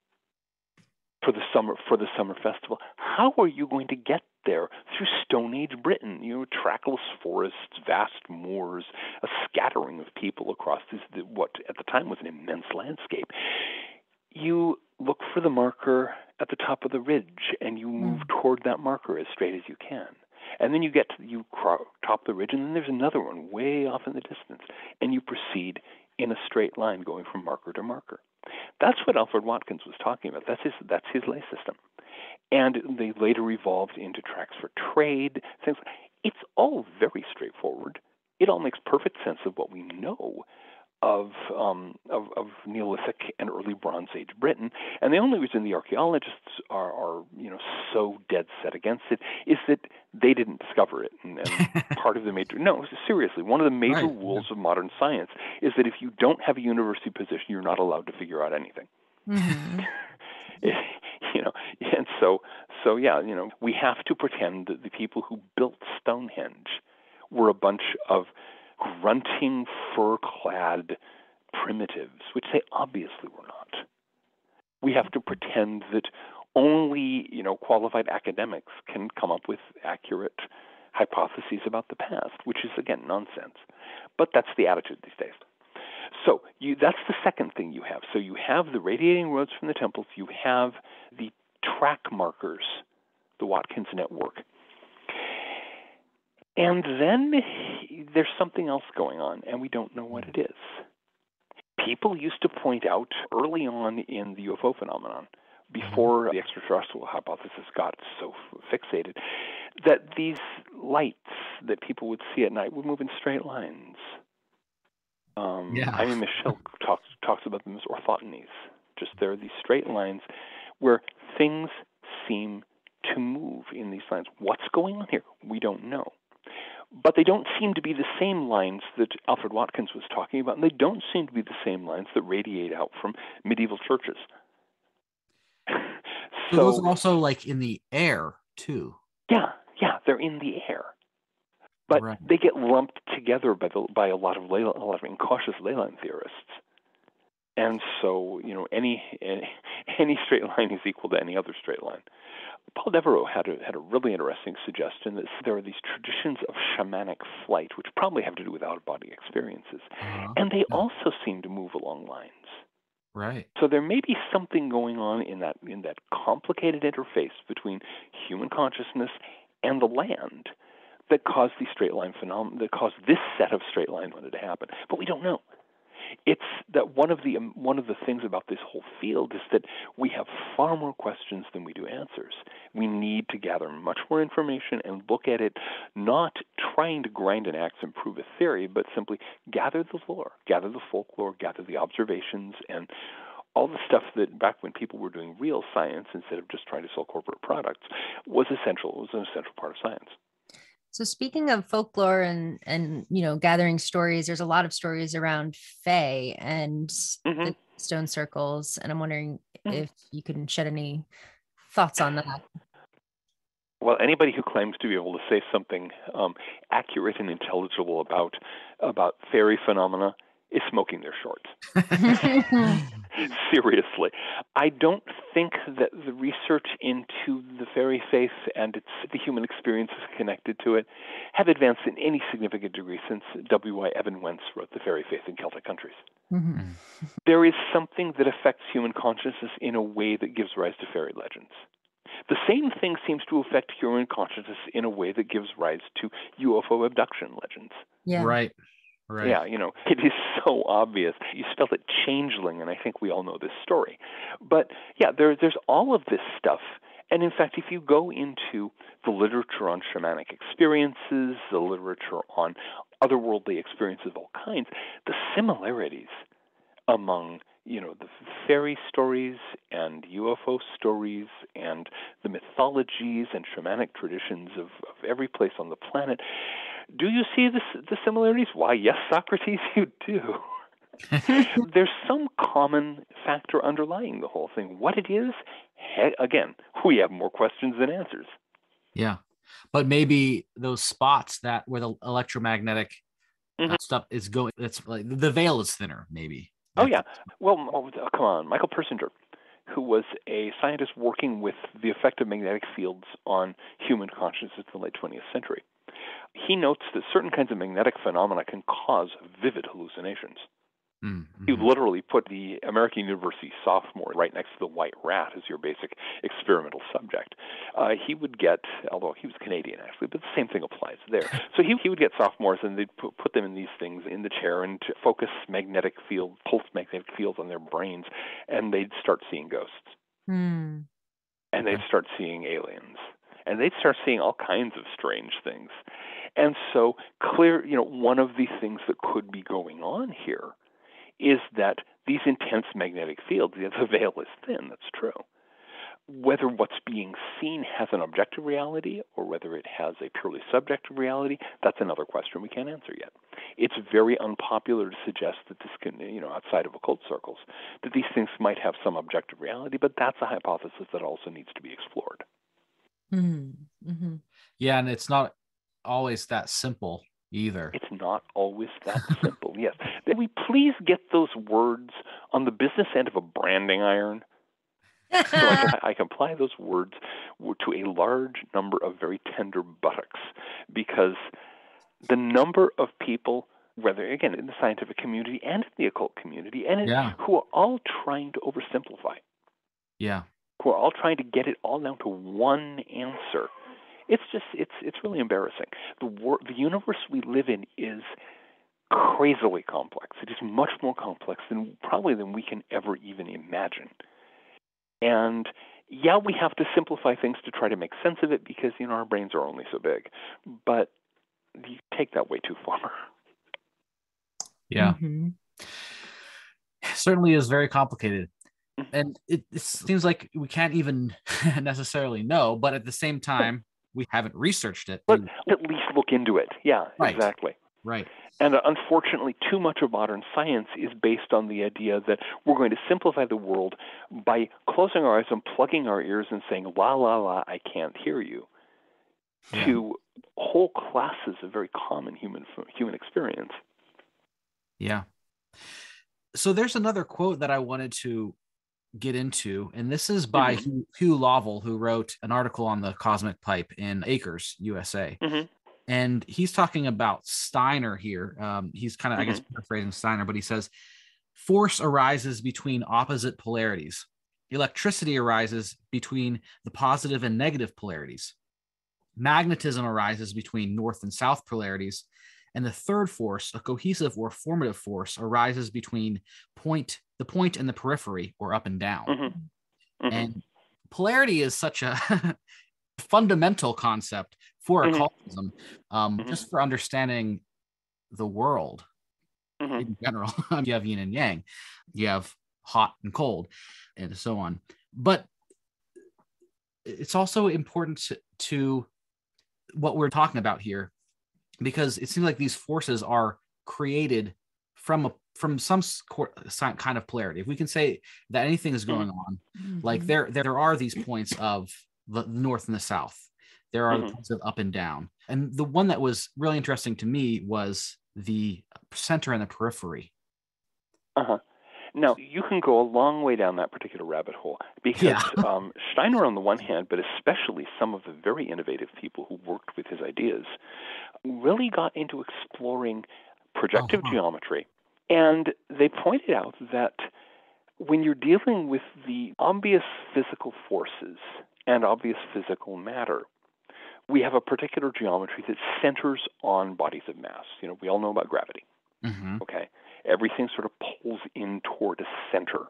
for the summer for the summer festival. How are you going to get there through Stone Age Britain? You know, trackless forests, vast moors, a scattering of people across this what at the time was an immense landscape. You look for the marker at the top of the ridge, and you move mm-hmm. toward that marker as straight as you can. And then you get to, you top the ridge, and then there's another one way off in the distance, and you proceed in a straight line going from marker to marker. That's what Alfred Watkins was talking about. That's his that's his ley system, and they later evolved into tracks for trade. Things. It's all very straightforward. It all makes perfect sense of what we know of um, of, of Neolithic and early Bronze Age Britain, and the only reason the archaeologists are, are you know so dead set against it is that they didn't discover it, and, and part of the major no seriously one of the major right. rules of modern science is that if you don't have a university position, you're not allowed to figure out anything. Mm-hmm. it, you know, and so so yeah, you know, we have to pretend that the people who built Stonehenge were a bunch of grunting, fur-clad primitives, which they obviously were not. We have to pretend that only, you know, qualified academics can come up with accurate hypotheses about the past, which is, again, nonsense. But that's the attitude these days. So you, that's the second thing you have. So you have the radiating roads from the temples. You have the track markers, the Watkins network. And then there's something else going on, and we don't know what it is. People used to point out early on in the U F O phenomenon, before the extraterrestrial hypothesis got so fixated, that these lights that people would see at night would move in straight lines. Um, yeah. I mean, Michel talks talks about them as orthotonies. Just there are these straight lines where things seem to move in these lines. What's going on here? We don't know. But they don't seem to be the same lines that Alfred Watkins was talking about, and they don't seem to be the same lines that radiate out from medieval churches. so, so those are also like in the air, too. Yeah, yeah, they're in the air. But right. they get lumped together by the, by a lot of ley, a lot of incautious ley line theorists, and so you know any any straight line is equal to any other straight line. Paul Devereux had a, had a really interesting suggestion that there are these traditions of shamanic flight, which probably have to do with out-of-body experiences, uh-huh. and they yeah. also seem to move along lines. Right. So there may be something going on in that in that complicated interface between human consciousness and the land that caused the straight line phenomenon, that caused this set of straight line wanted to happen, but we don't know. It's that one of the um, one of the things about this whole field is that we have far more questions than we do answers. We need to gather much more information and look at it, not trying to grind an axe and prove a theory, but simply gather the lore, gather the folklore, gather the observations, and all the stuff that back when people were doing real science instead of just trying to sell corporate products was essential. It was an essential part of science. So speaking of folklore and, and, you know, gathering stories, there's a lot of stories around Fae and mm-hmm. the stone circles. And I'm wondering mm-hmm. if you can shed any thoughts on that. Well, anybody who claims to be able to say something um, accurate and intelligible about, about fairy phenomena is smoking their shorts. Seriously. I don't think that the research into the fairy faith and its, the human experiences connected to it have advanced in any significant degree since W Y Evan Wentz wrote The Fairy Faith in Celtic Countries. Mm-hmm. There is something that affects human consciousness in a way that gives rise to fairy legends. The same thing seems to affect human consciousness in a way that gives rise to U F O abduction legends. Yeah. Right. Right. Yeah, you know, it is so obvious. You spelled it changeling, and I think we all know this story. But yeah, there, there's all of this stuff. And in fact, if you go into the literature on shamanic experiences, the literature on otherworldly experiences of all kinds, the similarities among, you know, the fairy stories and U F O stories and the mythologies and shamanic traditions of, of every place on the planet. Do you see this, the similarities? Why, yes, Socrates, you do. There's some common factor underlying the whole thing. What it is, he, again, we have more questions than answers. Yeah, but maybe those spots that where the electromagnetic mm-hmm. stuff is going, that's like the veil is thinner, maybe. Oh, yeah. Well, oh, come on. Michael Persinger, who was a scientist working with the effect of magnetic fields on human consciousness in the late twentieth century, he notes that certain kinds of magnetic phenomena can cause vivid hallucinations. Mm-hmm. He literally put the American University sophomore right next to the white rat as your basic experimental subject. Uh, he would get, although he was Canadian actually, but the same thing applies there. So he, he would get sophomores and they'd put, put them in these things in the chair and to focus magnetic field, pulse magnetic fields on their brains, and they'd start seeing ghosts. Mm. And they'd start seeing aliens. And they'd start seeing all kinds of strange things. And so clear, you know, one of the things that could be going on here is that these intense magnetic fields, the veil is thin, that's true. Whether what's being seen has an objective reality or whether it has a purely subjective reality, that's another question we can't answer yet. It's very unpopular to suggest that this can, you know, outside of occult circles, that these things might have some objective reality, but that's a hypothesis that also needs to be explored. Mm-hmm. Mm-hmm. Yeah, and it's not always that simple either. It's not always that simple, yes. Can we please get those words on the business end of a branding iron? So I, can, I can apply those words to a large number of very tender buttocks, because the number of people, whether, again, in the scientific community and in the occult community, and in, yeah. who are all trying to oversimplify. Yeah. Who are all trying to get it all down to one answer. It's just, it's it's really embarrassing. The wor- the universe we live in is crazily complex. It is much more complex than probably than we can ever even imagine. And yeah, we have to simplify things to try to make sense of it because, you know, our brains are only so big. But you take that way too far. Yeah. Mm-hmm. Certainly is very complicated. And it, it seems like we can't even necessarily know, but at the same time, we haven't researched it. But at least look into it. Yeah, right. Exactly. Right. And unfortunately, too much of modern science is based on the idea that we're going to simplify the world by closing our eyes and plugging our ears and saying, la, la, la, I can't hear you, yeah. to whole classes of very common human human experience. Yeah. So there's another quote that I wanted to get into, and this is by mm-hmm. Hugh Lovell, who wrote an article on the cosmic pipe in Acres, U S A. Mm-hmm. And he's talking about Steiner here. Um, he's kind of, mm-hmm. I guess, paraphrasing Steiner, but he says, force arises between opposite polarities. Electricity arises between the positive and negative polarities. Magnetism arises between north and south polarities. And the third force, a cohesive or formative force, arises between point, the point and the periphery, or up and down. Mm-hmm. Mm-hmm. And polarity is such a fundamental concept for occultism, mm-hmm. um, mm-hmm. just for understanding the world mm-hmm. in general. You have yin and yang, you have hot and cold, and so on. But it's also important to, to what we're talking about here, because it seems like these forces are created from a, from some kind of polarity. If we can say that anything is going on, mm-hmm. like there, there are these points of the north and the south. There are mm-hmm. the points of up and down. And the one that was really interesting to me was the center and the periphery. Uh-huh. Now, you can go a long way down that particular rabbit hole because yeah. um, Steiner on the one hand, but especially some of the very innovative people who worked with his ideas, really got into exploring projective uh-huh. geometry. And they pointed out that when you're dealing with the obvious physical forces and obvious physical matter, we have a particular geometry that centers on bodies of mass. You know, we all know about gravity. Mm-hmm. Okay. Everything sort of pulls in toward a center.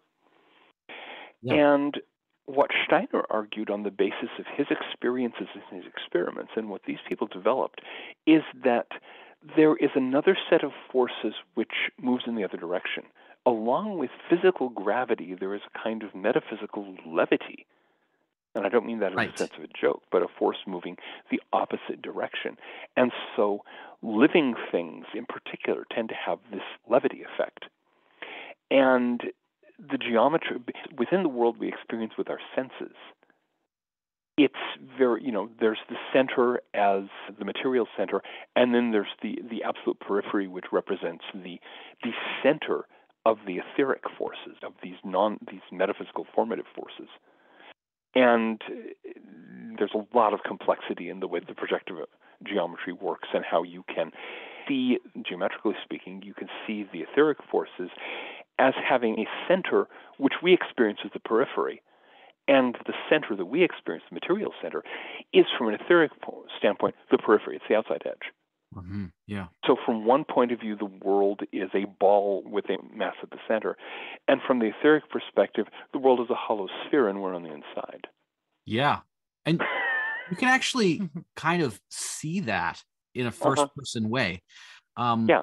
Yep. And what Steiner argued on the basis of his experiences and his experiments and what these people developed is that there is another set of forces which moves in the other direction. Along with physical gravity, there is a kind of metaphysical levity. And I don't mean that in right. the sense of a joke, but a force moving the opposite direction. And so living things in particular tend to have this levity effect. And the geometry within the world we experience with our senses, it's very, you know, there's the center as the material center, and then there's the, the absolute periphery, which represents the the center of the etheric forces, of these non these metaphysical formative forces. And there's a lot of complexity in the way the projective geometry works and how you can see, geometrically speaking, you can see the etheric forces as having a center which we experience as the periphery. And the center that we experience, the material center, is from an etheric standpoint, the periphery. It's the outside edge. Mm-hmm. Yeah. So from one point of view, the world is a ball with a mass at the center. And from the etheric perspective, the world is a hollow sphere and we're on the inside. Yeah. And you can actually kind of see that in a first-person uh-huh. way. Um, yeah.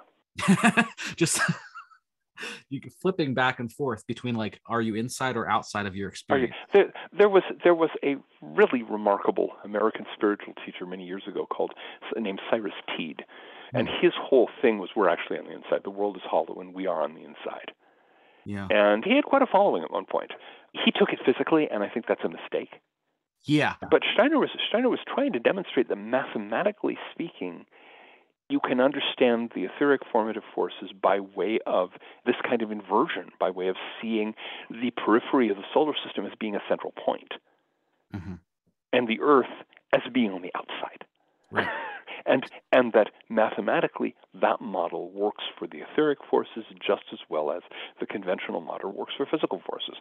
Just you flipping back and forth between, like, are you inside or outside of your experience? There, there was there was a really remarkable American spiritual teacher many years ago called named Cyrus Teed, and his whole thing was we're actually on the inside. The world is hollow, and we are on the inside. Yeah, and he had quite a following at one point. He took it physically, and I think that's a mistake. Yeah, but Steiner was Steiner was trying to demonstrate that mathematically speaking, you can understand the etheric formative forces by way of this kind of inversion, by way of seeing the periphery of the solar system as being a central point, mm-hmm. and the Earth as being on the outside. Right. and and that mathematically, that model works for the etheric forces just as well as the conventional model works for physical forces.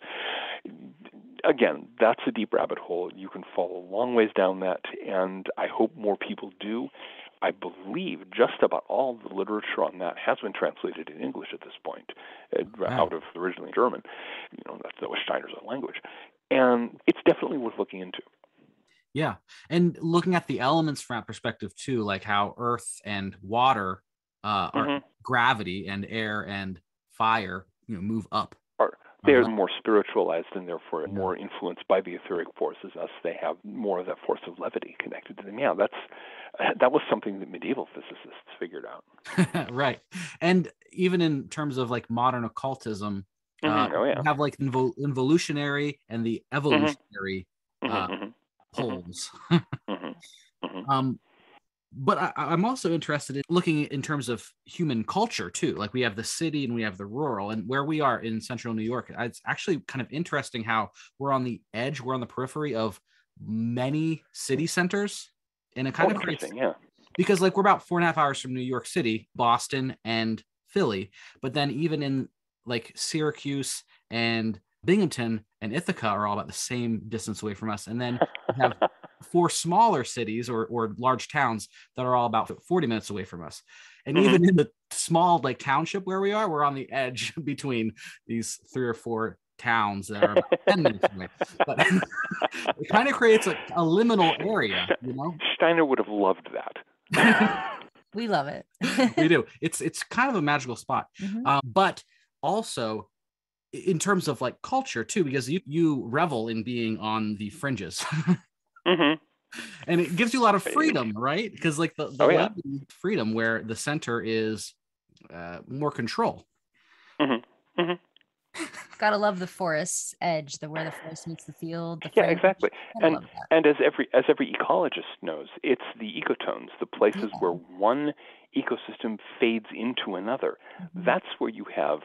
Again, that's a deep rabbit hole. You can fall a long ways down that, and I hope more people do. I believe just about all the literature on that has been translated in English at this point, wow. out of originally German. You know, that's that was Steiner's language. and it's definitely worth looking into. Yeah, and looking at the elements from that perspective too, like how earth and water, uh, mm-hmm. are gravity and air and fire, you know, move up. They're more spiritualized and therefore more influenced by the etheric forces. Thus, they have more of that force of levity connected to them. Yeah, that's uh, that was something that medieval physicists figured out. Right, and even in terms of like modern occultism, mm-hmm. uh, oh, yeah. you have like invol- involutionary and the evolutionary mm-hmm. Uh, mm-hmm. poles. Mm-hmm. Mm-hmm. Um, but I, I'm also interested in looking in terms of human culture, too. Like we have the city and we have the rural, and where we are in central New York, it's actually kind of interesting how we're on the edge, we're on the periphery of many city centers in a kind oh, of interesting, yeah. Because like we're about four and a half hours from New York City, Boston, and Philly. But then even in like Syracuse and Binghamton and Ithaca are all about the same distance away from us. And then we have four smaller cities or, or large towns that are all about forty minutes away from us. And mm-hmm. even in the small like township where we are, we're on the edge between these three or four towns that are about ten minutes away. But it kind of creates a, a liminal area, you know? Steiner would have loved that. We love it. We do. It's, it's kind of a magical spot. Mm-hmm. Um, but also, in terms of like culture too, because you, you revel in being on the fringes mm-hmm. and it gives you a lot of freedom, right? Because like the, the oh, yeah. freedom where the center is uh, more control. Mm-hmm. Mm-hmm. Gotta love the forest's edge, the where the forest meets the field. The yeah, fringe. Exactly. And and as every, as every ecologist knows, it's the ecotones, the places yeah. where one ecosystem fades into another. Mm-hmm. That's where you have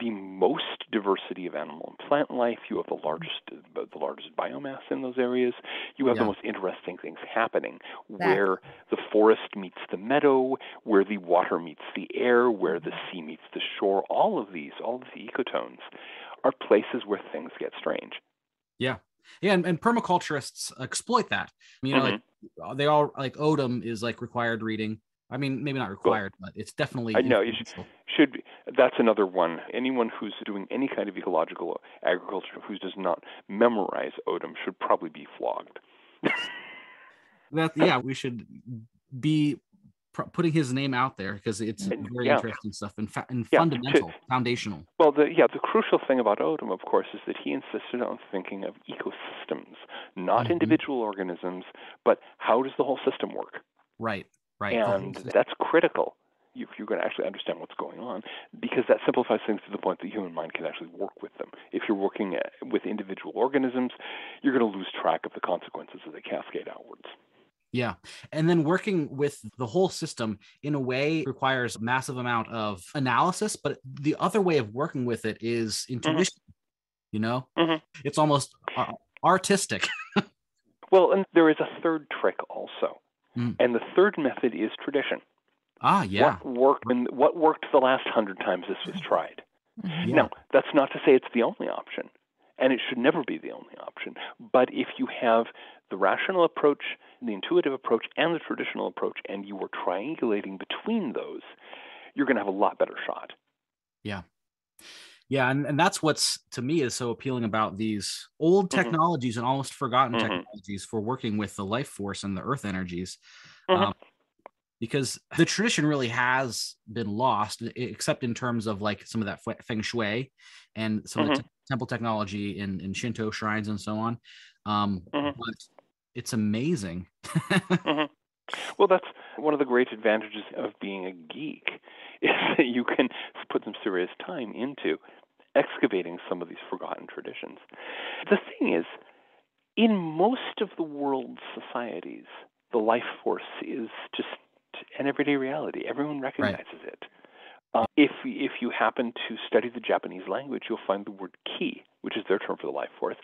the most diversity of animal and plant life. You have the largest the largest biomass in those areas. You have yeah. the most interesting things happening that. Where the forest meets the meadow, where the water meets the air, where the sea meets the shore. All of these, all of the ecotones are places where things get strange. Yeah. Yeah, and, and permaculturists exploit that. You know, mm-hmm. like they all like Odum is like required reading. I mean, maybe not required, but it's definitely. I know you should, should be. That's another one. Anyone who's doing any kind of ecological agriculture who does not memorize Odum should probably be flogged. That yeah, we should be pr- putting his name out there because it's very yeah. interesting stuff and, fa- and yeah. fundamental, to, foundational. Well, the, yeah, the crucial thing about Odum, of course, is that he insisted on thinking of ecosystems, not mm-hmm. individual organisms, but how does the whole system work? Right. Right. And that's critical if you're going to actually understand what's going on, because that simplifies things to the point that the human mind can actually work with them. If you're working with individual organisms, you're going to lose track of the consequences as they cascade outwards. Yeah. And then working with the whole system in a way requires a massive amount of analysis, but the other way of working with it is intuition, mm-hmm. you know? Mm-hmm. It's almost uh, artistic. Well, and there is a third trick also. Mm. And the third method is tradition. Ah, yeah. What worked, when, what worked the last hundred times this was tried? Yeah. Now, that's not to say it's the only option, and it should never be the only option. But if you have the rational approach, the intuitive approach, and the traditional approach, and you were triangulating between those, you're going to have a lot better shot. Yeah. Yeah, and, and that's what's, to me, is so appealing about these old technologies mm-hmm. and almost forgotten mm-hmm. technologies for working with the life force and the earth energies, mm-hmm. um, because the tradition really has been lost, except in terms of like some of that feng shui and some mm-hmm. of the te- temple technology in, in Shinto shrines and so on, um, mm-hmm. but it's amazing. mm-hmm. Well, that's one of the great advantages of being a geek is that you can put some serious time into excavating some of these forgotten traditions. The thing is, in most of the world's societies, the life force is just an everyday reality. Everyone recognizes right. it. Um, if if you happen to study the Japanese language, you'll find the word ki, which is their term for the life force.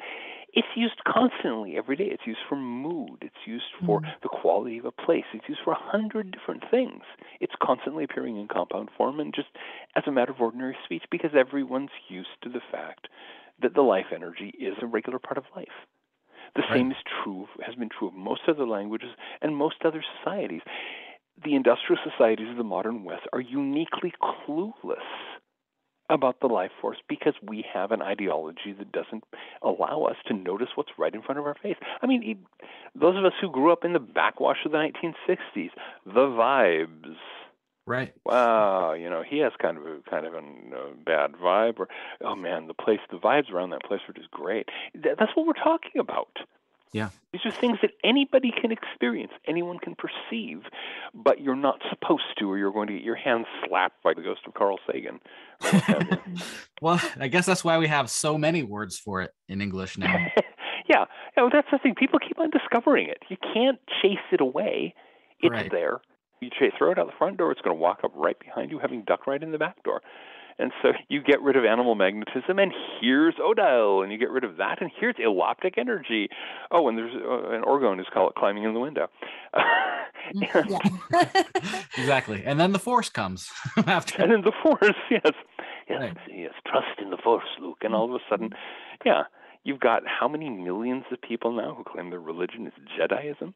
It's used constantly every day. It's used for mood. It's used for mm-hmm. the quality of a place. It's used for a hundred different things. It's constantly appearing in compound form and just as a matter of ordinary speech because everyone's used to the fact that the life energy is a regular part of life. The right. same is true, has been true of most other languages and most other societies. The industrial societies of the modern West are uniquely clueless about the life force because we have an ideology that doesn't allow us to notice what's right in front of our face. I mean, it, those of us who grew up in the backwash of the nineteen sixties, the vibes. Right. Wow, you know, he has kind of a kind of a uh, bad vibe. Or, oh, man, the place, the vibes around that place were just great. Th- that's what we're talking about. Yeah. These are things that anybody can experience, anyone can perceive, but you're not supposed to, or you're going to get your hands slapped by the ghost of Carl Sagan. Well, I guess that's why we have so many words for it in English now. Yeah. No, that's the thing. People keep on discovering it. You can't chase it away. It's right there. You chase, throw it out the front door, it's going to walk up right behind you, having ducked right in the back door. And so you get rid of animal magnetism, and here's odile, and you get rid of that, and here's eloptic energy. Oh, and there's uh, an orgone is called climbing in the window. and, exactly. And then the force comes after. And then the force, yes. Yes, right. Yes. Trust in the force, Luke. And all of a sudden, yeah, you've got how many millions of people now who claim their religion is Jediism?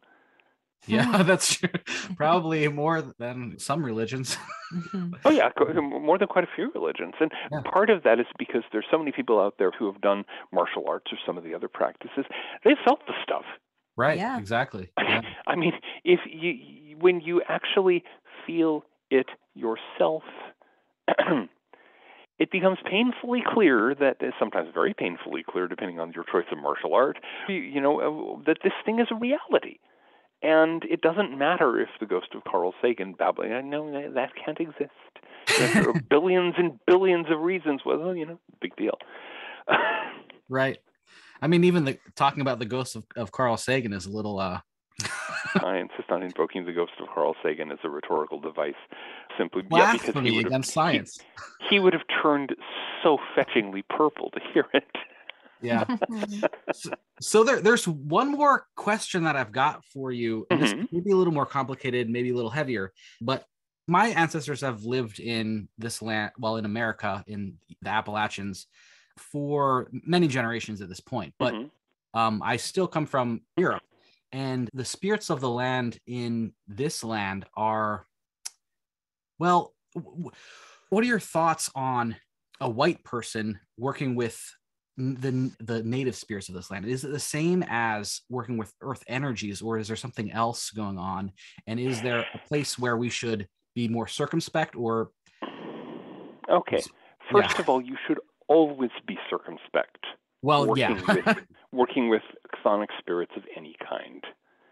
Yeah, that's true. Probably more than some religions. Oh, yeah, more than quite a few religions. And yeah. Part of that is because there's so many people out there who have done martial arts or some of the other practices. They felt the stuff. Right, yeah. Exactly. Yeah. I mean, if you when you actually feel it yourself, it becomes painfully clear that, sometimes very painfully clear, depending on your choice of martial art, you, you know, that this thing is a reality. And it doesn't matter if the ghost of Carl Sagan babbling, I know that can't exist. There are billions and billions of reasons. Well, you know, big deal. Right. I mean, even the, talking about the ghost of, of Carl Sagan is a little... Uh... I insist on invoking the ghost of Carl Sagan as a rhetorical device. Simply yeah, because he would against have, science. He, he would have turned so fetchingly purple to hear it. Yeah. So, so there, there's one more question that I've got for you. And mm-hmm. This may be a little more complicated, maybe a little heavier, but my ancestors have lived in this land, well, in America, in the Appalachians for many generations at this point. But mm-hmm. um, I still come from Europe, and the spirits of the land in this land are, well, w- what are your thoughts on a white person working with the the native spirits of this land? Is it the same as working with earth energies, or is there something else going on? And is there a place where we should be more circumspect? Or okay, first yeah. of all, you should always be circumspect. Well, working yeah, with, working with chthonic spirits of any kind,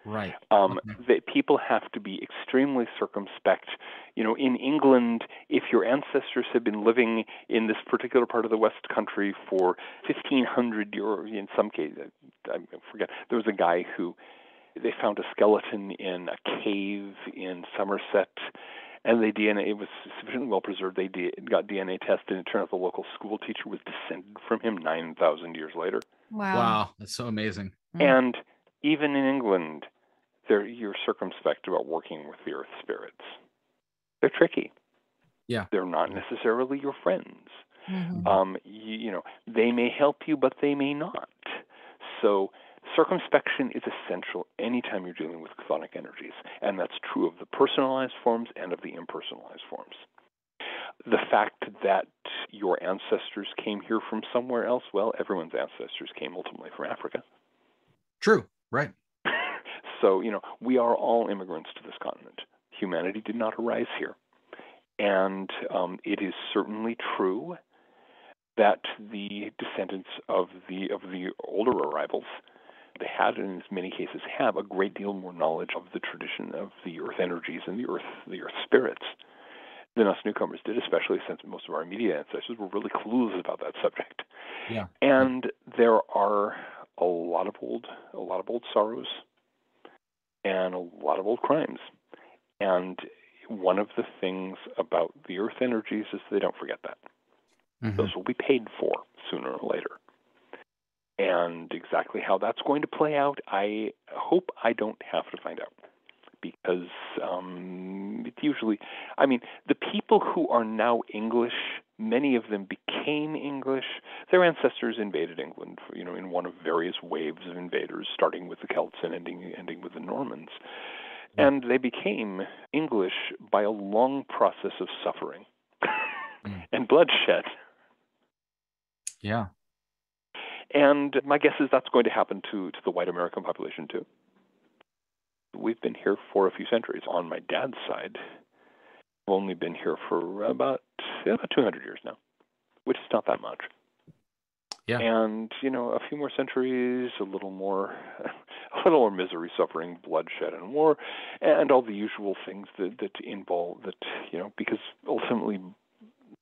right? Um, okay. That people have to be extremely circumspect. You know, in England, if your ancestors had been living in this particular part of the West Country for fifteen hundred years, in some cases, I forget, there was a guy who, they found a skeleton in a cave in Somerset, and they D N A, it was sufficiently well preserved, they D, got D N A tested, and it turned out the local school teacher was descended from him nine thousand years later. Wow. Wow, that's so amazing. And even in England, they're, you're circumspect about working with the earth spirits. They're tricky. Yeah. They're not necessarily your friends. Mm-hmm. Um, you, you know, they may help you, but they may not. So circumspection is essential anytime you're dealing with chthonic energies, and that's true of the personalized forms and of the impersonalized forms. The fact that your ancestors came here from somewhere else, well, everyone's ancestors came ultimately from Africa. True, right. So, you know, we are all immigrants to this continent. Humanity did not arise here. And um, it is certainly true that the descendants of the of the older arrivals, they had, and in many cases have, a great deal more knowledge of the tradition of the earth energies and the earth the earth spirits than us newcomers did, especially since most of our immediate ancestors were really clueless about that subject. Yeah. And there are a lot of old a lot of old sorrows and a lot of old crimes. And one of the things about the earth energies is they don't forget that. Mm-hmm. Those will be paid for sooner or later. And exactly how that's going to play out, I hope I don't have to find out. Because um, it's usually, I mean, the people who are now English, many of them became English. Their ancestors invaded England, you know, in one of various waves of invaders, starting with the Celts and ending ending with the Normans. And they became English by a long process of suffering and bloodshed. Yeah. And my guess is that's going to happen to, to the white American population, too. We've been here for a few centuries. On my dad's side, we've only been here for about, about two hundred years now, which is not that much. Yeah. And, you know, a few more centuries, a little more, a little more misery, suffering, bloodshed, and war, and all the usual things that, that involve that, you know, because ultimately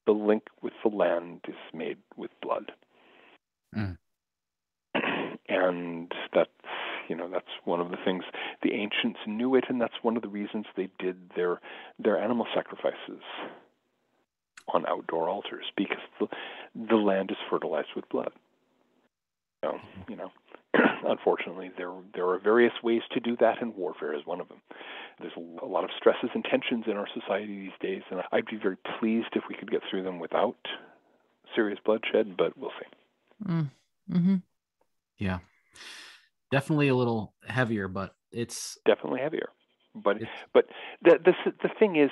the link with the land is made with blood. Mm. And that's, you know, that's one of the things the ancients knew it, and that's one of the reasons they did their their animal sacrifices on outdoor altars, because the, the land is fertilized with blood. So, you know, unfortunately, there there are various ways to do that, and warfare is one of them. There's a lot of stresses and tensions in our society these days, and I'd be very pleased if we could get through them without serious bloodshed, but we'll see. Mm. Mm-hmm. Yeah. Definitely a little heavier, but it's... Definitely heavier. But it's... but the, the the thing is,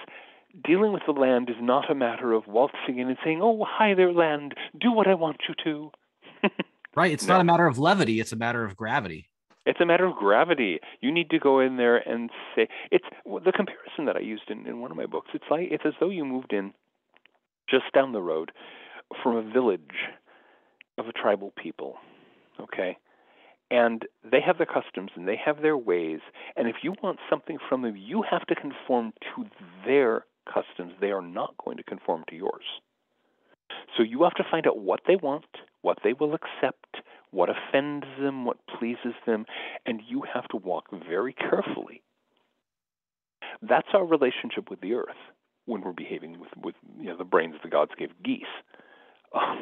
dealing with the land is not a matter of waltzing in and saying, oh, hi there, land, do what I want you to. Right. It's no. not a matter of levity. It's a matter of gravity. It's a matter of gravity. You need to go in there and say... It's the comparison that I used in, in one of my books. It's like it's as though you moved in just down the road from a village of a tribal people, okay? And they have their customs and they have their ways. And if you want something from them, you have to conform to their customs. They are not going to conform to yours. So you have to find out what they want, what they will accept, what offends them, what pleases them, and you have to walk very carefully. That's our relationship with the earth when we're behaving with, with you know, the brains the gods gave geese. Um,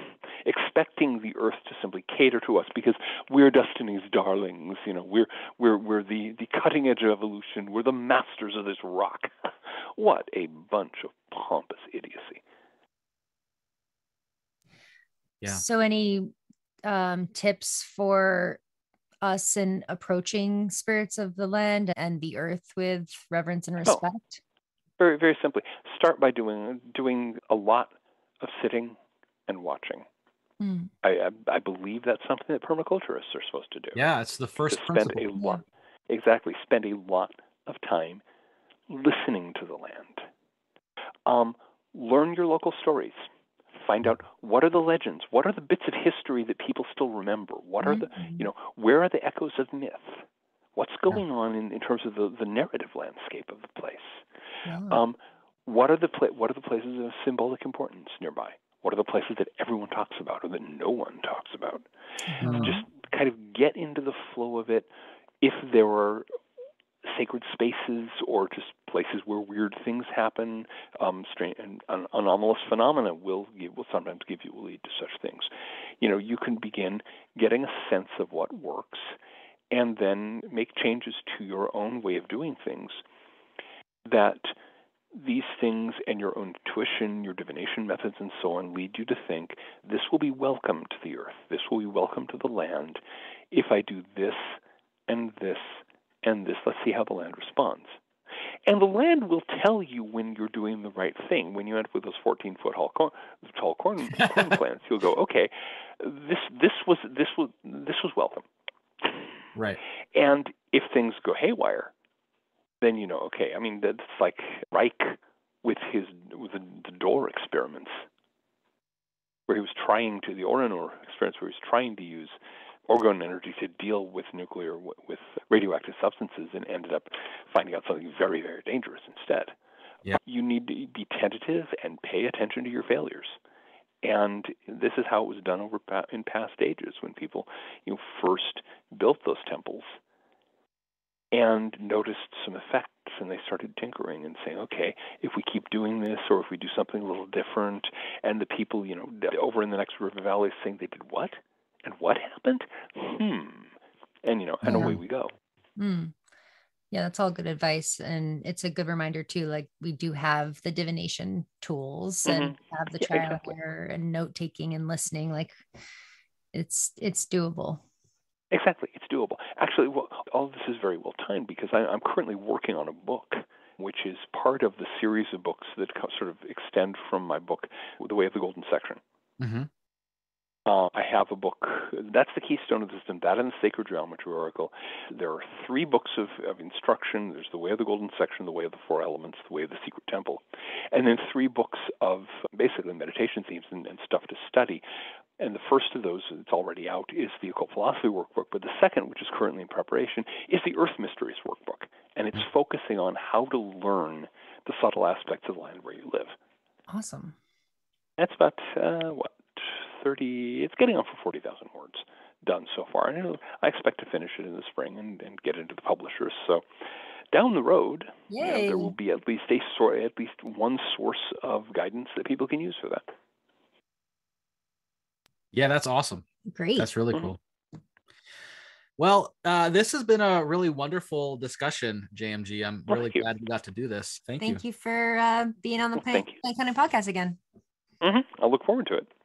expecting the earth to simply cater to us because we're destiny's darlings, you know, we're we're we're the, the cutting edge of evolution, we're the masters of this rock. What a bunch of pompous idiocy. Yeah. So any um, tips for us in approaching spirits of the land and the earth with reverence and respect? Oh, very, very simply. Start by doing doing a lot of sitting and watching. Mm. I, I I believe that's something that permaculturists are supposed to do. Yeah, it's the first spend principle. A lot, yeah. Exactly. Spend a lot of time listening to the land. Um, learn your local stories. Find out what are the legends. What are the bits of history that people still remember? What are mm-hmm. the, you know, where are the echoes of myth? What's going yeah. on in, in terms of the, the narrative landscape of the place? Yeah. Um, what are the pla- what are the places of symbolic importance nearby? What are the places that everyone talks about or that no one talks about? Mm-hmm. And just kind of get into the flow of it. If there are sacred spaces or just places where weird things happen, um, strange and an, anomalous phenomena will give, will sometimes give you will lead to such things. You know, you can begin getting a sense of what works, and then make changes to your own way of doing things that. These things and your own intuition, your divination methods, and so on lead you to think this will be welcome to the earth. This will be welcome to the land. If I do this and this and this, let's see how the land responds. And the land will tell you when you're doing the right thing. When you end up with those fourteen-foot cor- tall corn, corn plants, you'll go, okay, this this was this was this was welcome. Right. And if things go haywire. Then you know, okay. I mean, that's like Reich with his with the, the door experiments, where he was trying to the Orinor experiments, where he was trying to use orgone energy to deal with nuclear with radioactive substances, and ended up finding out something very, very dangerous instead. Yeah. You need to be tentative and pay attention to your failures, and this is how it was done over in past ages when people, you know, first built those temples. And noticed some effects, and they started tinkering and saying, okay, if we keep doing this or if we do something a little different, and the people, you know, over in the next river valley saying they did what? And what happened? Hmm. And, you know, and yeah. away we go. Mm. Yeah, that's all good advice. And it's a good reminder, too, like we do have the divination tools mm-hmm. and have the trial yeah, exactly. and error and note-taking and listening. Like it's it's doable. Exactly. It's doable. Actually, well, all of this is very well timed because I, I'm currently working on a book, which is part of the series of books that co- sort of extend from my book, The Way of the Golden Section. Mm-hmm. Uh, I have a book. That's the Keystone of the System, that and the Sacred Geometry Oracle. There are three books of, of instruction. There's The Way of the Golden Section, The Way of the Four Elements, The Way of the Secret Temple, and then three books of basically meditation themes and, and stuff to study. And the first of those, it's already out, is the Occult Philosophy Workbook. But the second, which is currently in preparation, is the Earth Mysteries Workbook. And it's focusing on how to learn the subtle aspects of the land where you live. Awesome. That's about, uh, what? thirty, it's getting on for forty thousand words done so far. And it'll, I expect to finish it in the spring and, and get into the publishers. So down the road, you know, there will be at least a sort, at least one source of guidance that people can use for that. Yeah, that's awesome. Great. That's really cool. Mm-hmm. Well, uh, this has been a really wonderful discussion, J M G. I'm well, really glad you. we got to do this. Thank, thank you. Thank you for uh, being on the well, Plant Cunning Podcast again. Mm-hmm. I look forward to it.